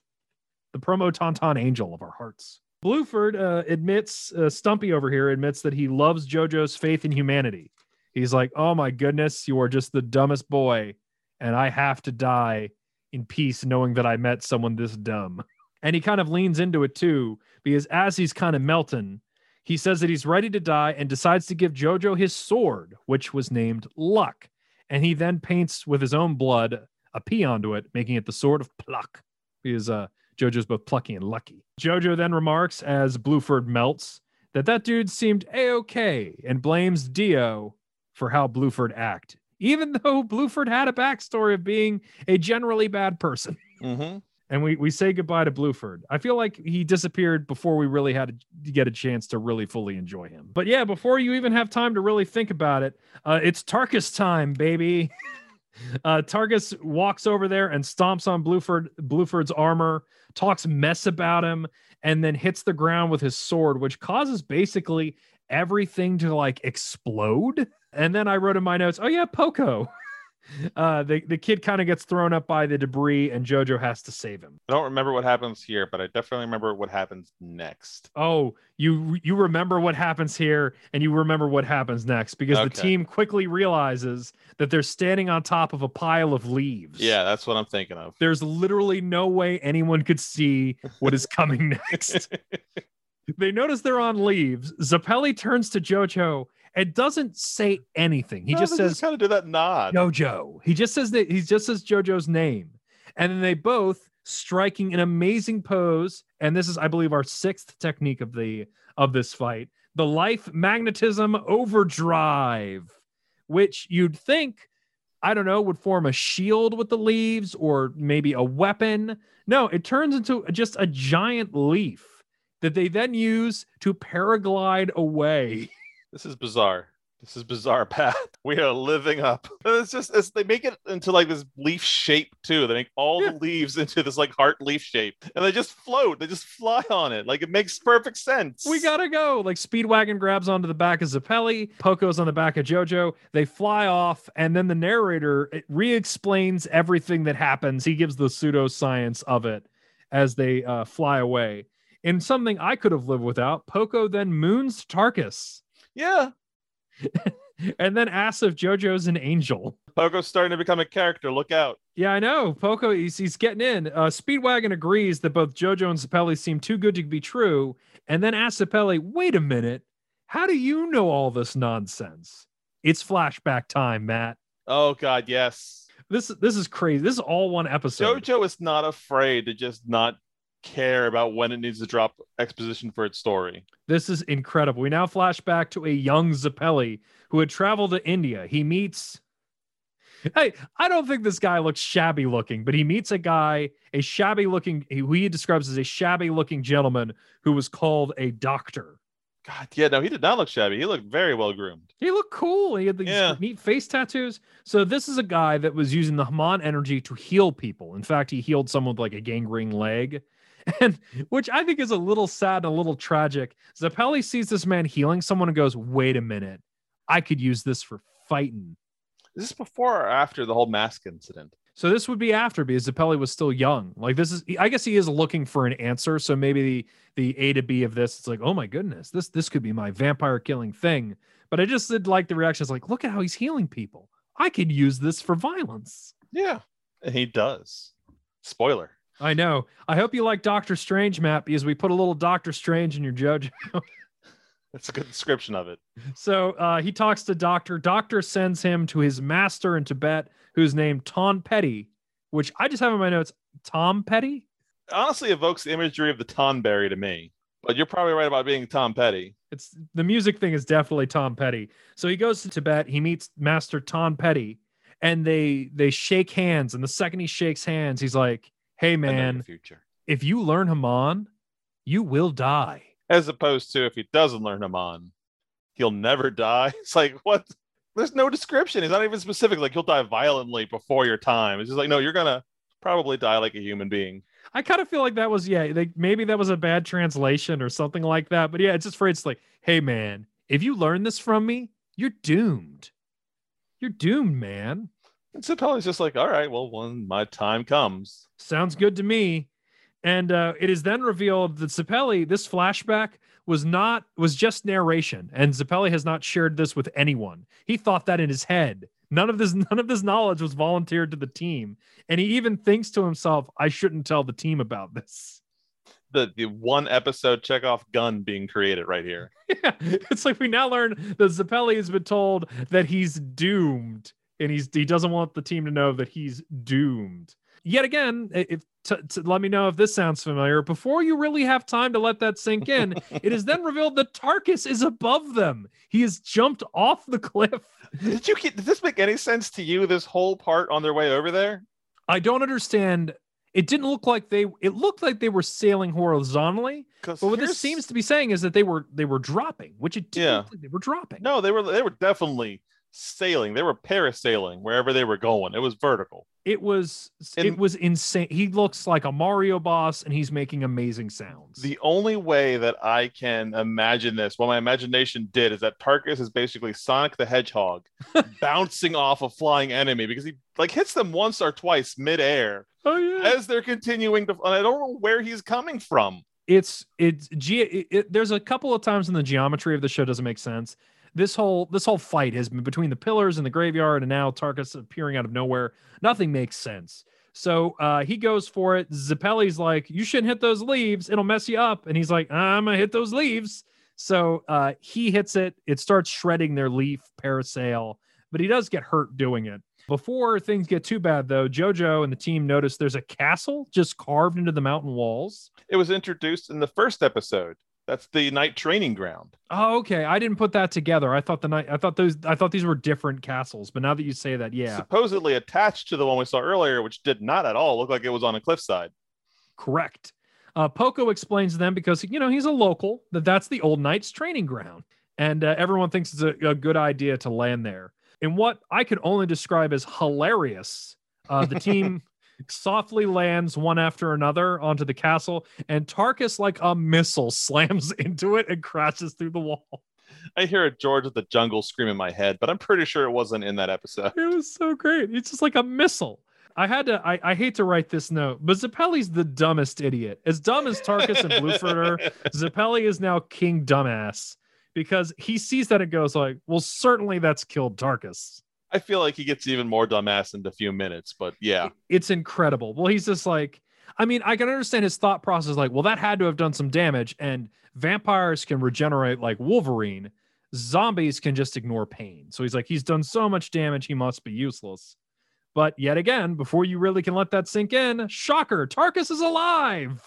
The promo Tauntaun angel of our hearts. Bluford uh, admits, uh, Stumpy over here admits that he loves JoJo's faith in humanity. He's like, oh my goodness, you are just the dumbest boy, and I have to die in peace knowing that I met someone this dumb. And he kind of leans into it too, because as he's kind of melting, he says that he's ready to die and decides to give JoJo his sword, which was named Luck. And he then paints with his own blood a P onto it, making it the Sword of Pluck, because uh, JoJo's both plucky and lucky. JoJo then remarks as Bluford melts that that dude seemed A-okay and blames Dio for how Bluford acted, even though Bluford had a backstory of being a generally bad person. Mm-hmm. And we, we say goodbye to Bluford. I feel like he disappeared before we really had to get a chance to really fully enjoy him. But yeah, before you even have time to really think about it, uh, it's Tarkus time, baby. uh, Tarkus walks over there and stomps on Bluford, Bluford's armor, talks mess about him, and then hits the ground with his sword, which causes basically everything to like explode. And then I wrote in my notes, oh yeah, Poco. Uh, the, the kid kind of gets thrown up by the debris and JoJo has to save him. I don't remember what happens here, but I definitely remember what happens next. Oh, you you remember what happens here and you remember what happens next because okay. The team quickly realizes that they're standing on top of a pile of leaves. Yeah, that's what I'm thinking of. There's literally no way anyone could see what is coming next. They notice they're on leaves. Zeppeli turns to JoJo. It doesn't say anything. He no, just says, just kind of do that nod. JoJo. He just says that he just says JoJo's name. And then they both striking an amazing pose. And this is, I believe, our sixth technique of the of this fight. The life magnetism overdrive, which you'd think I don't know, would form a shield with the leaves or maybe a weapon. No, it turns into just a giant leaf that they then use to paraglide away. This is bizarre. This is bizarre, Pat. We are living up. It's just, it's, they make it into like this leaf shape too. They make all yeah. the leaves into this like heart leaf shape, and they just float. They just fly on it. Like, it makes perfect sense. We gotta go. Like, Speedwagon grabs onto the back of Zeppeli. Poco's on the back of JoJo. They fly off, and then the narrator re-explains everything that happens. He gives the pseudoscience of it as they uh, fly away. In something I could have lived without, Poco then moons Tarkus. Yeah. And then asks if JoJo's an angel. Poco's starting to become a character. Look out. Yeah, I know. Poco, he's, he's getting in. Uh, Speedwagon agrees that both JoJo and Zeppeli seem too good to be true, and then asks Zeppeli, wait a minute, how do you know all this nonsense? It's flashback time, Matt. Oh, God, yes. This, this is crazy. This is all one episode. JoJo is not afraid to just not care about when it needs to drop exposition for its story. This is incredible. We now flash back to a young Zeppeli who had traveled to India. He meets... Hey, I don't think this guy looks shabby looking, but he meets a guy, a shabby looking, who he describes as a shabby looking gentleman who was called a doctor. God, yeah, no, he did not look shabby. He looked very well groomed. He looked cool. He had these yeah. neat face tattoos. So this is a guy that was using the Haman energy to heal people. In fact, he healed someone with like a gangrene leg. And which I think is a little sad and a little tragic. Zeppeli sees this man healing someone and goes, wait a minute, I could use this for fighting. Is this before or after the whole mask incident? So this would be after, because Zeppeli was still young. Like, this is, I guess he is looking for an answer. So maybe the, the A to B of this, it's like, oh my goodness, this, this could be my vampire killing thing. But I just did like the reaction. It's like, look at how he's healing people. I could use this for violence. Yeah. And he does. Spoiler. I know. I hope you like Doctor Strange, Matt, because we put a little Doctor Strange in your JoJo. That's a good description of it. So uh, he talks to Doctor. Doctor sends him to his master in Tibet, who's named Tonpetty, which I just have in my notes, Tonpetty? Honestly evokes the imagery of the Tonberry to me, but you're probably right about being Tonpetty. It's, the music thing is definitely Tonpetty. So he goes to Tibet. He meets Master Tonpetty, and they they shake hands. And the second he shakes hands, he's like, hey, man, future. If you learn Haman, you will die. As opposed to if he doesn't learn Haman, he'll never die. It's like, what? There's no description. It's not even specific. Like, he'll die violently before your time. It's just like, no, you're going to probably die like a human being. I kind of feel like that was, yeah, they, maybe that was a bad translation or something like that. But yeah, it's just for it's like, hey, man, if you learn this from me, you're doomed. You're doomed, man. And Zeppeli's just like, all right, well, when my time comes. Sounds good to me. And uh, it is then revealed that Zeppeli, this flashback was not, was just narration. And Zeppeli has not shared this with anyone. He thought that in his head. None of this, none of this knowledge was volunteered to the team. And he even thinks to himself, I shouldn't tell the team about this. The, the one episode Chekhov gun being created right here. Yeah, it's like we now learn that Zeppeli has been told that he's doomed. And he's he doesn't want the team to know that he's doomed. Yet again, if t- t- let me know if this sounds familiar. Before you really have time to let that sink in, it is then revealed that Tarkus is above them. He has jumped off the cliff. Did you did this make any sense to you, this whole part on their way over there? I don't understand. It didn't look like they it looked like they were sailing horizontally. But what this seems to be saying is that they were they were dropping, which it didn't yeah. look like they were dropping. No, they were they were definitely sailing. They were parasailing wherever they were going. It was vertical. It was and it was insane. He looks like a Mario boss, and he's making amazing sounds. The only way that I can imagine this, what my imagination did, is that Tarkus is basically Sonic the Hedgehog bouncing off a flying enemy, because he like hits them once or twice midair oh, yeah. as they're continuing to. And I don't know where he's coming from. It's it's ge- it, it, there's a couple of times in the geometry of the show doesn't make sense. This whole this whole fight has been between the pillars and the graveyard, and now Tarkus appearing out of nowhere. Nothing makes sense. So uh, he goes for it. Zeppeli's like, you shouldn't hit those leaves. It'll mess you up. And he's like, I'm going to hit those leaves. So uh, he hits it. It starts shredding their leaf parasail, but he does get hurt doing it. Before things get too bad, though, JoJo and the team notice there's a castle just carved into the mountain walls. It was introduced in the first episode. That's the night training ground. Oh, okay. I didn't put that together. I thought the night, I thought those, I thought these were different castles, but now that you say that, yeah. Supposedly attached to the one we saw earlier, which did not at all look like it was on a cliffside. Correct. Uh, Poco explains to them, because, you know, he's a local, that that's the old knight's training ground. And uh, everyone thinks it's a, a good idea to land there. In what I could only describe as hilarious, uh, the team softly lands one after another onto the castle, and Tarkus, like a missile, slams into it and crashes through the wall. I hear a George of the Jungle scream in my head, but I'm pretty sure it wasn't in that episode. It was so great. It's just like a missile. I had to, I, I hate to write this note, but Zeppeli's the dumbest idiot. As dumb as Tarkus and Bluford are, Zeppeli is now King Dumbass, because he sees that and goes like, well, certainly that's killed Tarkus. I feel like he gets even more dumbass in a few minutes, but yeah. It's incredible. Well, he's just like, I mean, I can understand his thought process. Like, well, that had to have done some damage, and vampires can regenerate like Wolverine. Zombies can just ignore pain. So he's like, he's done so much damage, he must be useless. But yet again, before you really can let that sink in, shocker, Tarkus is alive.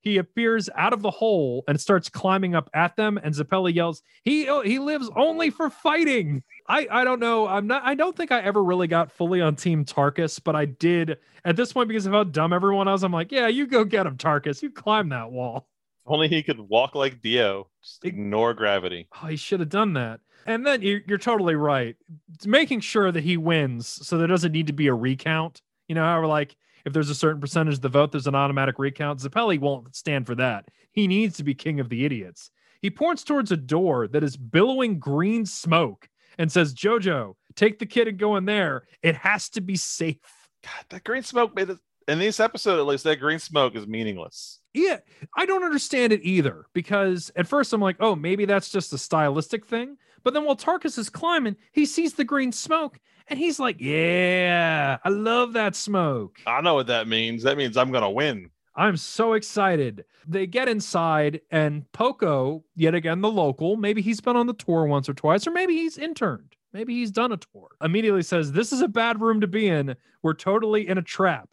He appears out of the hole and starts climbing up at them, and Zeppeli yells, he he lives only for fighting. I, I don't know. I'm not, I don't think I ever really got fully on Team Tarkus, but I did at this point because of how dumb everyone was. I'm like, yeah, you go get him, Tarkus. You climb that wall. If only he could walk like Dio, just ignore it, gravity. Oh, he should have done that. And then you're, you're totally right. It's making sure that he wins, so there doesn't need to be a recount. You know, however, like if there's a certain percentage of the vote, there's an automatic recount. Zeppeli won't stand for that. He needs to be king of the idiots. He points towards a door that is billowing green smoke and says, JoJo, take the kid and go in there. It has to be safe. God, that green smoke made it, in this episode, at least, that green smoke is meaningless. Yeah, I don't understand it either, because at first I'm like, oh, maybe that's just a stylistic thing. But then while Tarkus is climbing, he sees the green smoke and he's like, yeah, I love that smoke. I know what that means. That means I'm going to win. I'm so excited. They get inside, and Poco, yet again, the local, maybe he's been on the tour once or twice, or maybe he's interned. Maybe he's done a tour. Immediately says, this is a bad room to be in. We're totally in a trap.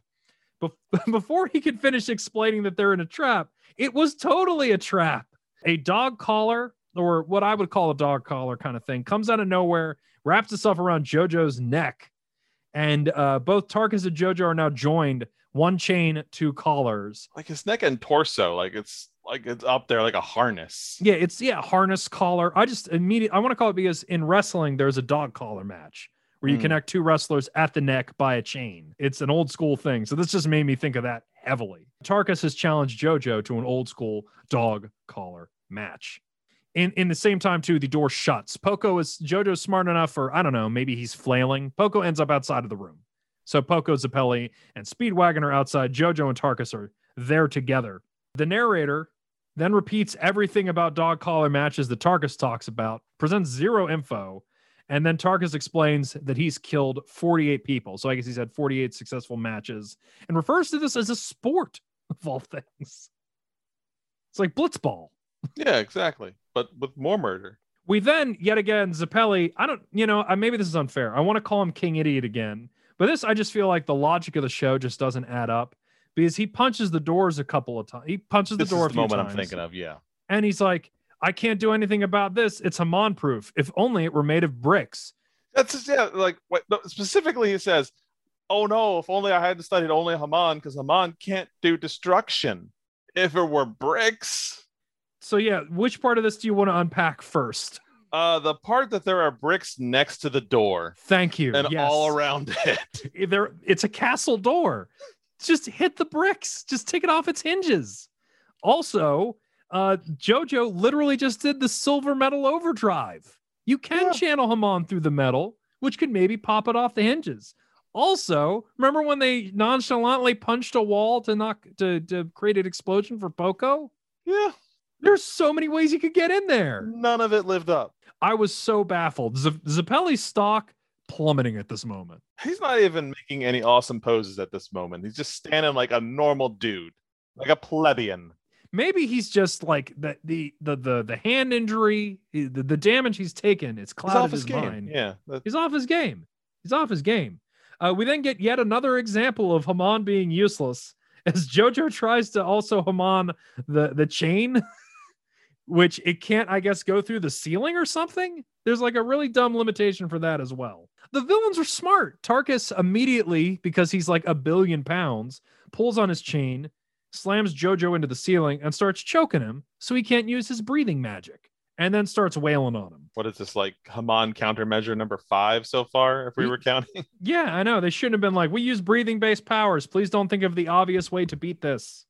Be- before he could finish explaining that they're in a trap, it was totally a trap. A dog collar, or what I would call a dog collar kind of thing, comes out of nowhere, wraps itself around JoJo's neck. And uh, both Tarkus and JoJo are now joined. One chain, two collars. Like his neck and torso. Like it's like it's up there like a harness. Yeah, it's yeah, harness collar. I just immediately, I want to call it, because in wrestling, there's a dog collar match where you mm. connect two wrestlers at the neck by a chain. It's an old school thing. So this just made me think of that heavily. Tarkus has challenged JoJo to an old school dog collar match. In in the same time, too, the door shuts. Poco is, JoJo's smart enough, or I don't know, maybe he's flailing. Poco ends up outside of the room. So Poco, Zeppeli, and Speedwagon are outside. JoJo and Tarkus are there together. The narrator then repeats everything about dog collar matches that Tarkus talks about, presents zero info, and then Tarkus explains that he's killed forty-eight people. So I guess he's had forty-eight successful matches, and refers to this as a sport, of all things. It's like blitzball. Yeah, exactly. But with more murder. We then, yet again, Zeppeli, I don't, you know, maybe this is unfair. I want to call him King Idiot again. But this, I just feel like the logic of the show just doesn't add up, because he punches the doors a couple of times. He punches the door a few times. This is the moment I'm thinking of, yeah. And he's like, I can't do anything about this. It's Haman proof. If only it were made of bricks. That's just, yeah, like what, specifically he says, oh no, if only I hadn't studied only Haman, because Haman can't do destruction. If it were bricks. So yeah, which part of this do you want to unpack first? Uh, the part that there are bricks next to the door. Thank you. And yes. All around it. There, it's a castle door. Just hit the bricks. Just take it off its hinges. Also, uh, JoJo literally just did the silver metal overdrive. You can yeah. channel Haman through the metal, which could maybe pop it off the hinges. Also, remember when they nonchalantly punched a wall to knock to, to create an explosion for Poco? Yeah. There's so many ways you could get in there. None of it lived up. I was so baffled. Z- Zeppeli's stock plummeting at this moment. He's not even making any awesome poses at this moment. He's just standing like a normal dude, like a plebeian. Maybe he's just like the the the the, the hand injury, the, the damage he's taken. It's clouded his mind. Yeah, that's... he's off his game. He's off his game. Uh, we then get yet another example of Haman being useless as JoJo tries to also Haman the the chain. which it can't, I guess, go through the ceiling or something. There's like a really dumb limitation for that as well. The villains are smart. Tarkus immediately, because he's like a billion pounds, pulls on his chain, slams JoJo into the ceiling, and starts choking him so he can't use his breathing magic, and then starts wailing on him. What is this, like Haman countermeasure number five so far, if we were counting? Yeah, I know. They shouldn't have been like, we use breathing-based powers. Please don't think of the obvious way to beat this.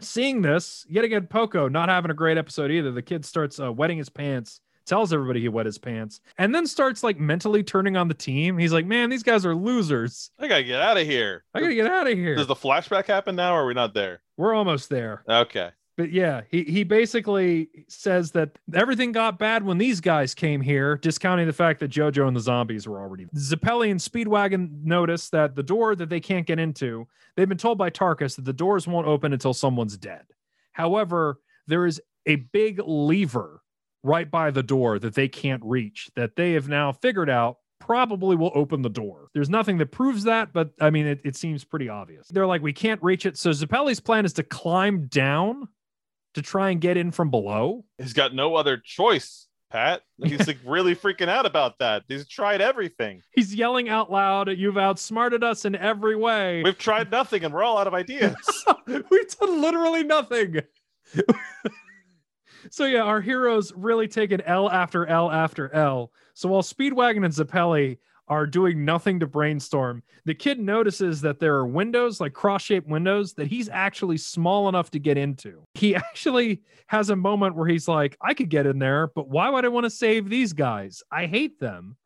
Seeing this, yet again, Poco, not having a great episode either. The kid starts uh, wetting his pants, tells everybody he wet his pants, and then starts like mentally turning on the team. He's like, man, these guys are losers. I gotta get out of here. I gotta get out of here. Does the flashback happen now, or are we not there? We're almost there. Okay. But yeah, he, he basically says that everything got bad when these guys came here, discounting the fact that JoJo and the zombies were already there. Zeppeli and Speedwagon notice that the door that they can't get into, they've been told by Tarkus that the doors won't open until someone's dead. However, there is a big lever right by the door that they can't reach that they have now figured out probably will open the door. There's nothing that proves that, but I mean, it, it seems pretty obvious. They're like, we can't reach it. So Zeppeli's plan is to climb down to try and get in from below. He's got no other choice, Pat. He's like really freaking out about that. He's tried everything. He's yelling out loud, you've outsmarted us in every way. We've tried nothing and we're all out of ideas. We've done literally nothing. So yeah, our heroes really take an L after L after L. So while Speedwagon and Zeppeli are doing nothing to brainstorm, the kid notices that there are windows, like cross-shaped windows, that he's actually small enough to get into. He actually has a moment where he's like, I could get in there, but why would I want to save these guys? I hate them.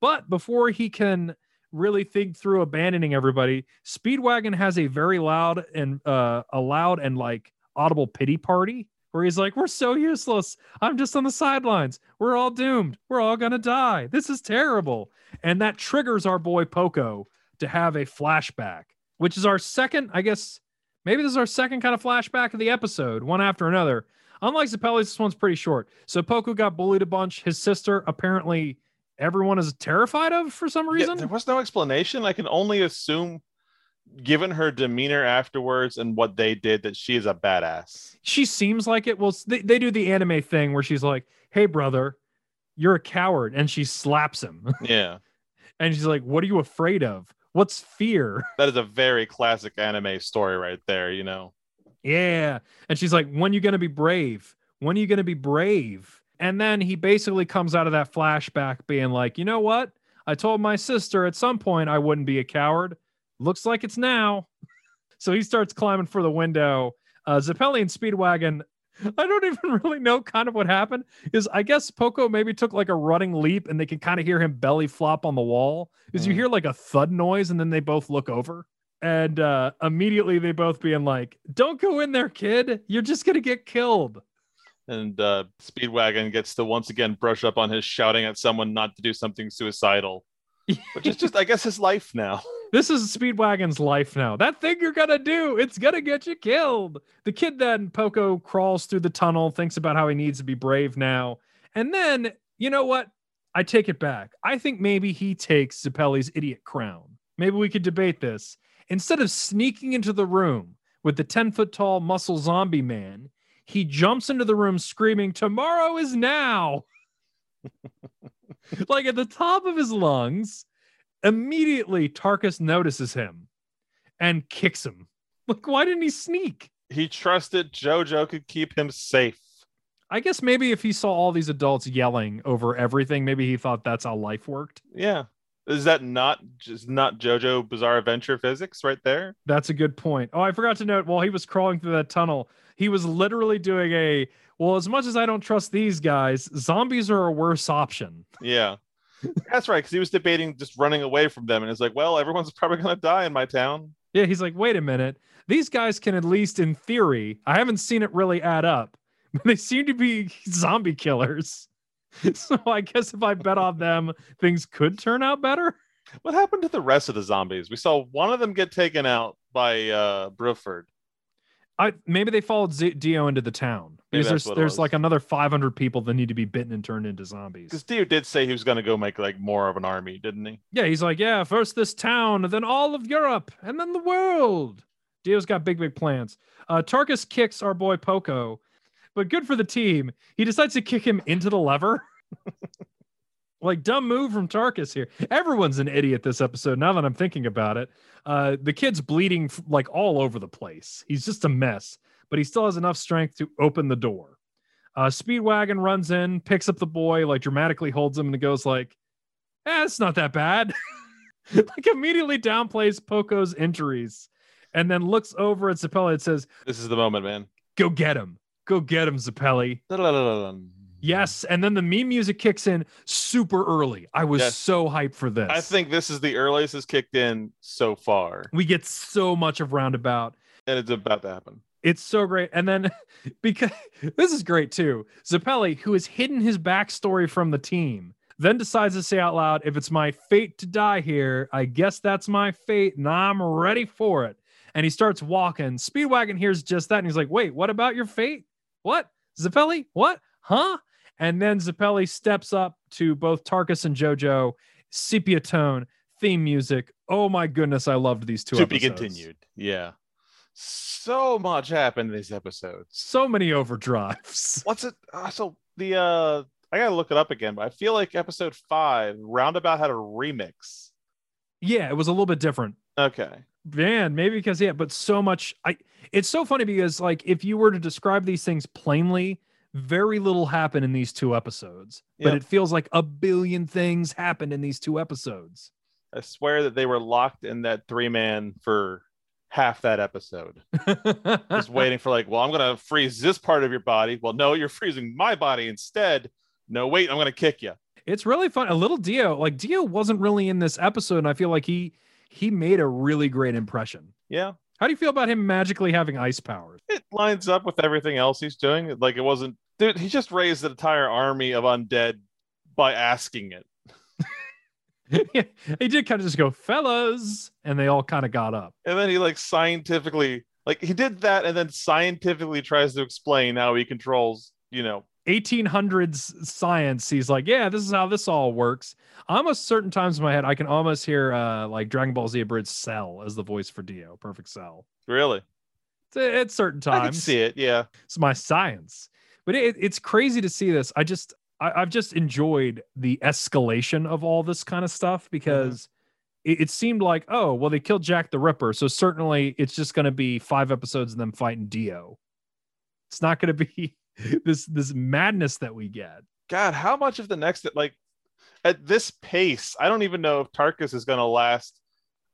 But before he can really think through abandoning everybody, Speedwagon has a very loud and uh, a loud and like audible pity party where he's like, we're so useless. I'm just on the sidelines. We're all doomed. We're all going to die. This is terrible. And that triggers our boy Poco to have a flashback, which is our second, I guess, maybe this is our second kind of flashback of the episode, one after another. Unlike Zeppeli's, this one's pretty short. So Poco got bullied a bunch. His sister, apparently everyone is terrified of for some reason. Yeah, there was no explanation. I can only assume, given her demeanor afterwards and what they did, that she is a badass. She seems like it. Well, they, they do the anime thing where she's like, hey, brother, you're a coward. And she slaps him. Yeah. And she's like, what are you afraid of? What's fear? That is a very classic anime story right there, you know? Yeah. And she's like, when are you going to be brave? When are you going to be brave? And then he basically comes out of that flashback being like, you know what? I told my sister at some point I wouldn't be a coward. Looks like it's now. So he starts climbing for the window. Uh, Zeppeli and Speedwagon, I don't even really know kind of what happened. Is I guess Poco maybe took like a running leap and they can kind of hear him belly flop on the wall. Because mm. you hear like a thud noise and then they both look over. And uh, immediately they both being like, don't go in there, kid. You're just going to get killed. And uh, Speedwagon gets to once again brush up on his shouting at someone not to do something suicidal. Which is just, I guess, his life now. This is Speedwagon's life now. That thing you're going to do, it's going to get you killed. The kid then, Poco, crawls through the tunnel, thinks about how he needs to be brave now. And then, you know what? I take it back. I think maybe he takes Zeppeli's idiot crown. Maybe we could debate this. Instead of sneaking into the room with the ten-foot-tall muscle zombie man, he jumps into the room screaming, tomorrow is now! Like at the top of his lungs, immediately Tarkus notices him and kicks him. Like, why didn't he sneak? He trusted JoJo could keep him safe. I guess maybe if he saw all these adults yelling over everything, maybe he thought that's how life worked. Yeah. Is that not just not JoJo Bizarre Adventure physics right there? That's a good point. Oh, I forgot to note, while he was crawling through that tunnel, he was literally doing a, well, as much as I don't trust these guys, zombies are a worse option. Yeah, that's right. Because he was debating just running away from them. And it's like, well, everyone's probably going to die in my town. Yeah, he's like, wait a minute. These guys can at least in theory, I haven't seen it really add up, but they seem to be zombie killers. So I guess if I bet on them, things could turn out better. What happened to the rest of the zombies? We saw one of them get taken out by uh, Bruford. I, maybe they followed Z- Dio into the town. Because there's there's like another five hundred people that need to be bitten and turned into zombies. Because Dio did say he was going to go make like more of an army, didn't he? Yeah, he's like, yeah, first this town, and then all of Europe, and then the world. Dio's got big, big plans. Uh, Tarkus kicks our boy Poco. but good for the team. He decides to kick him into the lever. Like, dumb move from Tarkus here. Everyone's an idiot this episode, now that I'm thinking about it. Uh, the kid's bleeding, like, all over the place. He's just a mess, but he still has enough strength to open the door. Uh, Speedwagon runs in, picks up the boy, like, dramatically holds him, and goes like, eh, it's not that bad. Like, immediately downplays Poco's injuries, and then looks over at Zeppeli and says, this is the moment, man. Go get him. Go get him, Zeppeli. Yes, and then the meme music kicks in super early. I was yes. so hyped for this. I think this is the earliest it's kicked in so far. We get so much of Roundabout. And it's about to happen. It's so great. And then, because this is great too, Zeppeli, who has hidden his backstory from the team, then decides to say out loud, if it's my fate to die here, I guess that's my fate, and I'm ready for it. And he starts walking. Speedwagon hears just that, and he's like, wait, what about your fate? What? Zeppeli? What? Huh? And then Zeppeli steps up to both Tarkus and JoJo, sepia tone, theme music. Oh my goodness, I loved these two to episodes. To be continued. Yeah. So much happened in these episodes. So many overdrives. What's it? Uh, so the, uh, I gotta look it up again, but I feel like episode five, Roundabout had a remix. Yeah, it was a little bit different. Okay. Man, maybe because, yeah, but so much. I. It's so funny because, like, if you were to describe these things plainly, very little happened in these two episodes, but yep. it feels like a billion things happened in these two episodes. I swear that they were locked in that three man for half that episode. Just waiting for like, well, I'm going to freeze this part of your body. Well, no, you're freezing my body instead. No, wait, I'm going to kick you. It's really fun. A little Dio, like Dio wasn't really in this episode. And I feel like he, he made a really great impression. Yeah. How do you feel about him magically having ice powers? It lines up with everything else he's doing. Like it wasn't, dude, he just raised an entire army of undead by asking it. Yeah, he did kind of just go, fellas, and they all kind of got up. And then he like scientifically, like he did that and then scientifically tries to explain how he controls, you know. eighteen hundreds science. He's like, yeah, this is how this all works. Almost certain times in my head, I can almost hear uh, like Dragon Ball Z Abridged Cell as the voice for Dio. Perfect Cell. Really? It's, at certain times. I can see it, yeah. It's my science. But it, it's crazy to see this. I just, I, I've just enjoyed the escalation of all this kind of stuff because mm-hmm. it, it seemed like, oh, well, they killed Jack the Ripper. So certainly it's just going to be five episodes of them fighting Dio. It's not going to be this, this madness that we get. God, how much of the next, like at this pace, I don't even know if Tarkus is going to last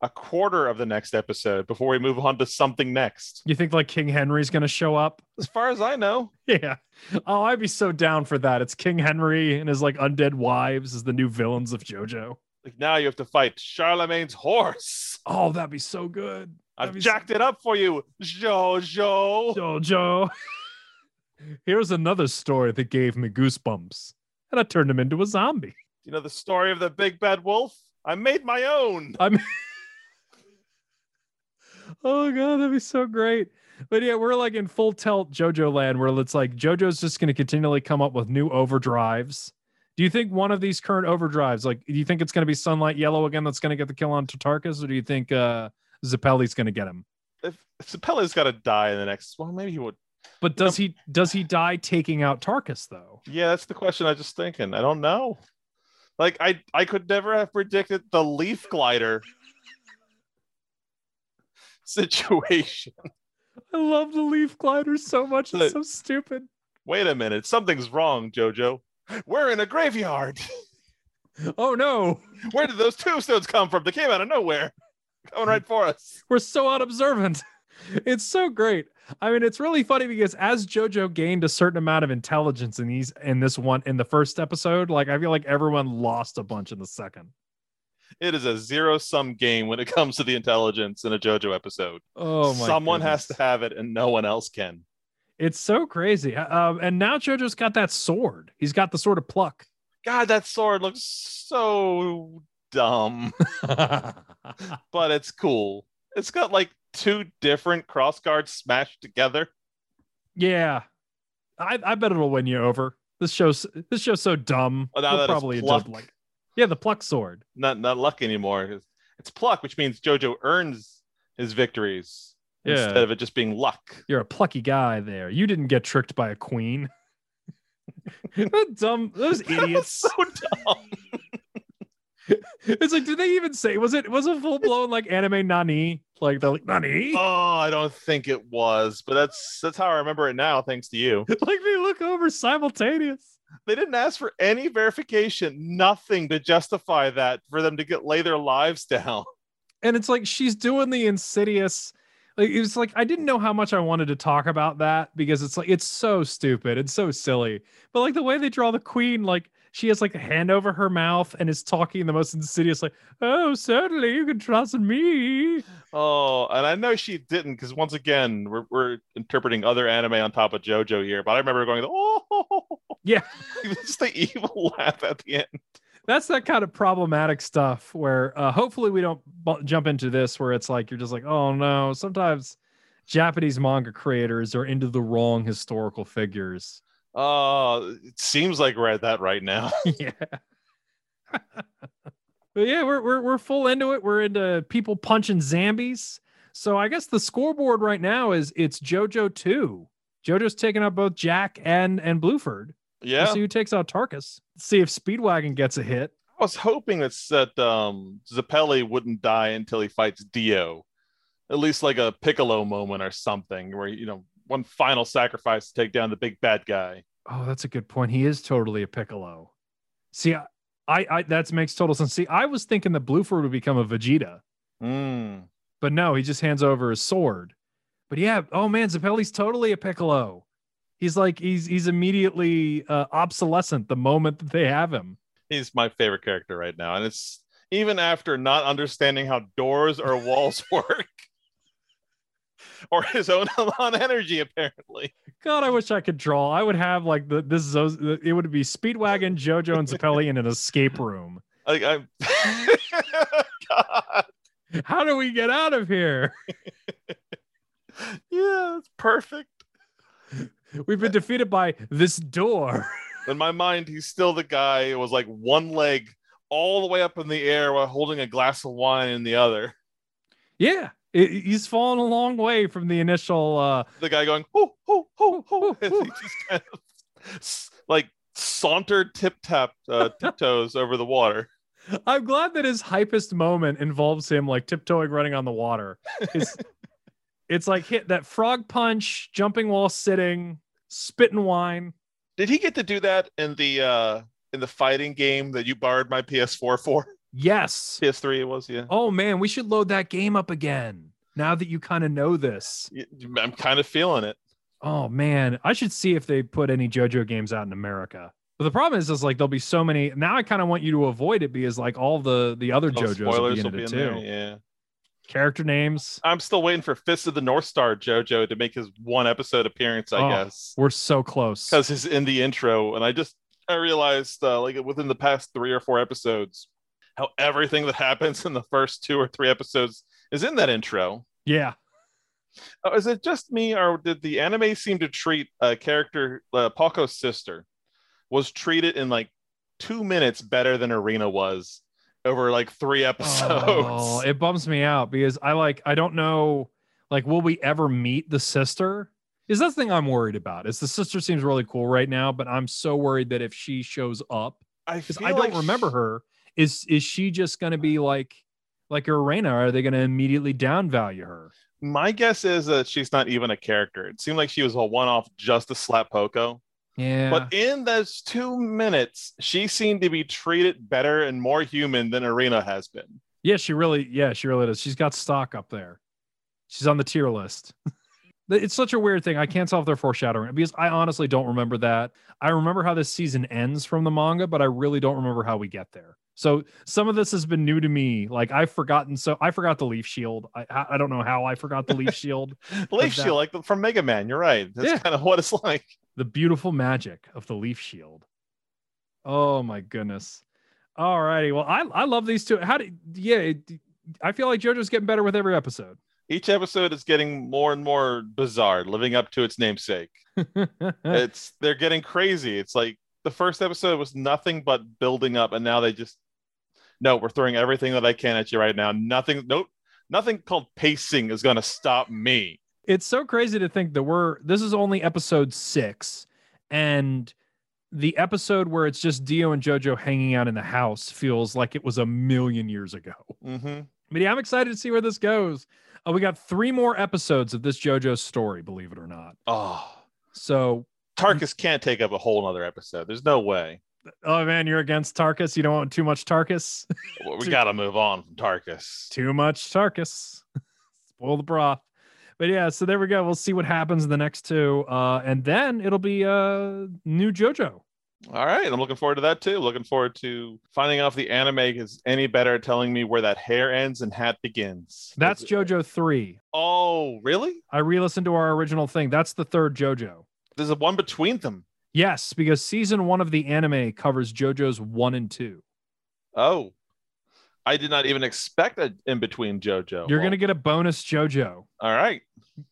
a quarter of the next episode before we move on to something next. You think like King Henry's going to show up? As far as I know. Yeah. Oh, I'd be so down for that. It's King Henry and his like undead wives as the new villains of JoJo. Like now you have to fight Charlemagne's horse. Oh, that'd be so good. That'd I've jacked so- it up for you, JoJo. JoJo. Here's another story that gave me goosebumps and I turned him into a zombie. You know, the story of the big bad wolf. I made my own. I'm Oh God, that'd be so great. But yeah, we're like in full tilt JoJo land where it's like JoJo's just going to continually come up with new overdrives. Do you think one of these current overdrives, like, do you think it's going to be Sunlight Yellow again that's going to get the kill on Tarkus, or do you think uh, Zeppeli's going to get him? If, if Zeppeli's got to die in the next one, well, maybe he would. But does you know, he does he die taking out Tarkus though? Yeah, that's the question I was just thinking. I don't know. Like I I could never have predicted the leaf glider. Situation. I love the leaf glider so much. It's so stupid. Wait a minute, something's wrong, JoJo. We're in a graveyard. Oh no, where did those tombstones come from? They came out of nowhere, coming right for us. We're so unobservant. It's so great. I mean, it's really funny because as JoJo gained a certain amount of intelligence in these in this one in the first episode, like I feel like everyone lost a bunch in the second. It is a zero-sum game when it comes to the intelligence in a JoJo episode. Oh, my Someone goodness. Has to have it and no one else can. It's so crazy. Um, and now JoJo's got that sword. He's got the sword of pluck. God, that sword looks so dumb. But it's cool. It's got like two different cross guards smashed together. Yeah. I, I bet it'll win you over. This show's, this show's so dumb. Well, now that probably it's pluck. A dumb, like, yeah, the pluck sword. Not not luck anymore. It's, it's pluck, which means JoJo earns his victories yeah. instead of it just being luck. You're a plucky guy there. You didn't get tricked by a queen. Dumb, those idiots. So dumb. It's like, did they even say? Was it was a full blown like anime nani? Like they're like nani? Oh, I don't think it was, but that's that's how I remember it now. Thanks to you. Like they look over simultaneous. They didn't ask for any verification, nothing to justify that for them to get lay their lives down. And it's like she's doing the insidious. Like it's like I didn't know how much I wanted to talk about that because it's like it's so stupid and so silly. But like the way they draw the queen, like she has like a hand over her mouth and is talking the most insidious, like, oh, certainly you can trust me. Oh, and I know she didn't because once again, we're, we're interpreting other anime on top of JoJo here. But I remember going, oh, yeah, it's the evil laugh at the end. That's that kind of problematic stuff where uh, hopefully we don't b- jump into this where it's like you're just like, oh, no, sometimes Japanese manga creators are into the wrong historical figures. Oh, uh, it seems like we're at that right now. Yeah. But yeah, we're we're we're full into it. We're into people punching zombies. So I guess the scoreboard right now is it's JoJo two. JoJo's taking out both Jack and and Bruford. Yeah. Let's see who takes out Tarkus. Let's see if Speedwagon gets a hit. I was hoping that that um Zeppeli wouldn't die until he fights Dio, at least like a Piccolo moment or something where you know. One final sacrifice to take down the big bad guy. Oh, that's a good point. He is totally a Piccolo. See, I, I, I that makes total sense. See, I was thinking that Bruford would become a Vegeta. Mm. But no, he just hands over his sword. But yeah, oh man, Zeppeli's totally a Piccolo. He's like, he's he's immediately uh, obsolescent the moment that they have him. He's my favorite character right now. And it's even after not understanding how doors or walls work. Or his own on energy, apparently. God, I wish I could draw. I would have like the this is it would be Speedwagon, JoJo, and Zeppeli in an escape room. Like I'm. God, how do we get out of here? Yeah, it's perfect. We've been defeated by this door. In my mind, he's still the guy who was like one leg all the way up in the air while holding a glass of wine in the other. Yeah. It, he's fallen a long way from the initial uh the guy going hoo, hoo, hoo, hoo, hoo. He just kind of like sauntered tip tap uh, tiptoes over the water. I'm glad that his hypest moment involves him like tiptoeing running on the water. It's, it's like hit that frog punch, jumping while sitting, spitting wine. Did he get to do that in the uh in the fighting game that you borrowed my P S four for? Yes. P S three it was, yeah. Oh man, we should load that game up again. Now that you kind of know this. I'm kind of feeling it. Oh man, I should see if they put any JoJo games out in America. But the problem is, is like there'll be so many. Now I kind of want you to avoid it because like all the, the other oh, JoJo's will be in, will be in there, yeah. Character names. I'm still waiting for Fist of the North Star JoJo to make his one episode appearance, I oh, guess. We're so close. Because he's in the intro and I just I realized uh, like within the past three or four episodes how everything that happens in the first two or three episodes is in that intro. Yeah. Oh, is it just me, or did the anime seem to treat a character, uh, Poco's sister, was treated in like two minutes better than Arena was over like three episodes? Oh, it bums me out because I like, I don't know, like, will we ever meet the sister? Is that the thing I'm worried about? Is the sister seems really cool right now, but I'm so worried that if she shows up, I, feel I don't like remember she- her. Is is she just going to be like like Irena? Or are they going to immediately downvalue her? My guess is that she's not even a character. It seemed like she was a one-off just to slap Poco. Yeah. But in those two minutes, she seemed to be treated better and more human than Irena has been. Yeah, she really, yeah, she really does. She's got stock up there. She's on the tier list. It's such a weird thing. I can't solve their foreshadowing because I honestly don't remember that. I remember how this season ends from the manga, but I really don't remember how we get there. So some of this has been new to me. Like I've forgotten. So I forgot the leaf shield. I I don't know how I forgot the leaf shield. leaf shield, like the, from Mega Man. You're right. That's yeah. kind of what it's like. The beautiful magic of the leaf shield. Oh my goodness. All righty. Well, I I love these two. How do yeah? I feel like JoJo's getting better with every episode. Each episode is getting more and more bizarre, living up to its namesake. it's they're getting crazy. It's like the first episode was nothing but building up, and now they just. No, we're throwing everything that I can at you right now. Nothing. Nope. nothing called pacing is going to stop me. It's so crazy to think that we're, this is only episode six, and the episode where it's just Dio and JoJo hanging out in the house feels like it was a million years ago. Mm-hmm. But yeah, I'm excited to see where this goes. Uh, we got three more episodes of this JoJo story, believe it or not. Oh, so Tarkus can't take up a whole other episode. There's no way. Oh man, you're against Tarkus. You don't want too much Tarkus. Well, we got to move on from Tarkus. Too much Tarkus. Spoil the broth. But yeah, so there we go. We'll see what happens in the next two. Uh, and then it'll be uh, new JoJo. All right. I'm looking forward to that too. Looking forward to finding out if the anime is any better at telling me where that hair ends and hat begins. That's JoJo three. Oh, really? I re-listened to our original thing. That's the third JoJo. There's a one between them. Yes, because season one of the anime covers JoJo's one and two. Oh, I did not even expect an in-between JoJo. You're well, going to get a bonus JoJo. All right.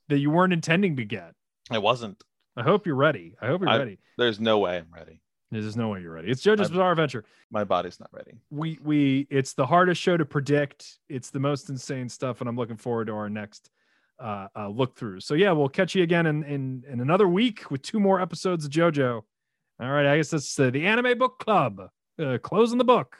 That you weren't intending to get. I wasn't. I hope you're ready. I hope you're I, ready. There's no way I'm ready. There's no way you're ready. It's JoJo's Bizarre Adventure. My body's not ready. We we. It's the hardest show to predict. It's the most insane stuff, and I'm looking forward to our next uh, uh, look through. So yeah, we'll catch you again in, in in another week with two more episodes of JoJo. All right, I guess that's uh, the Anime Book Club. Uh, closing the book.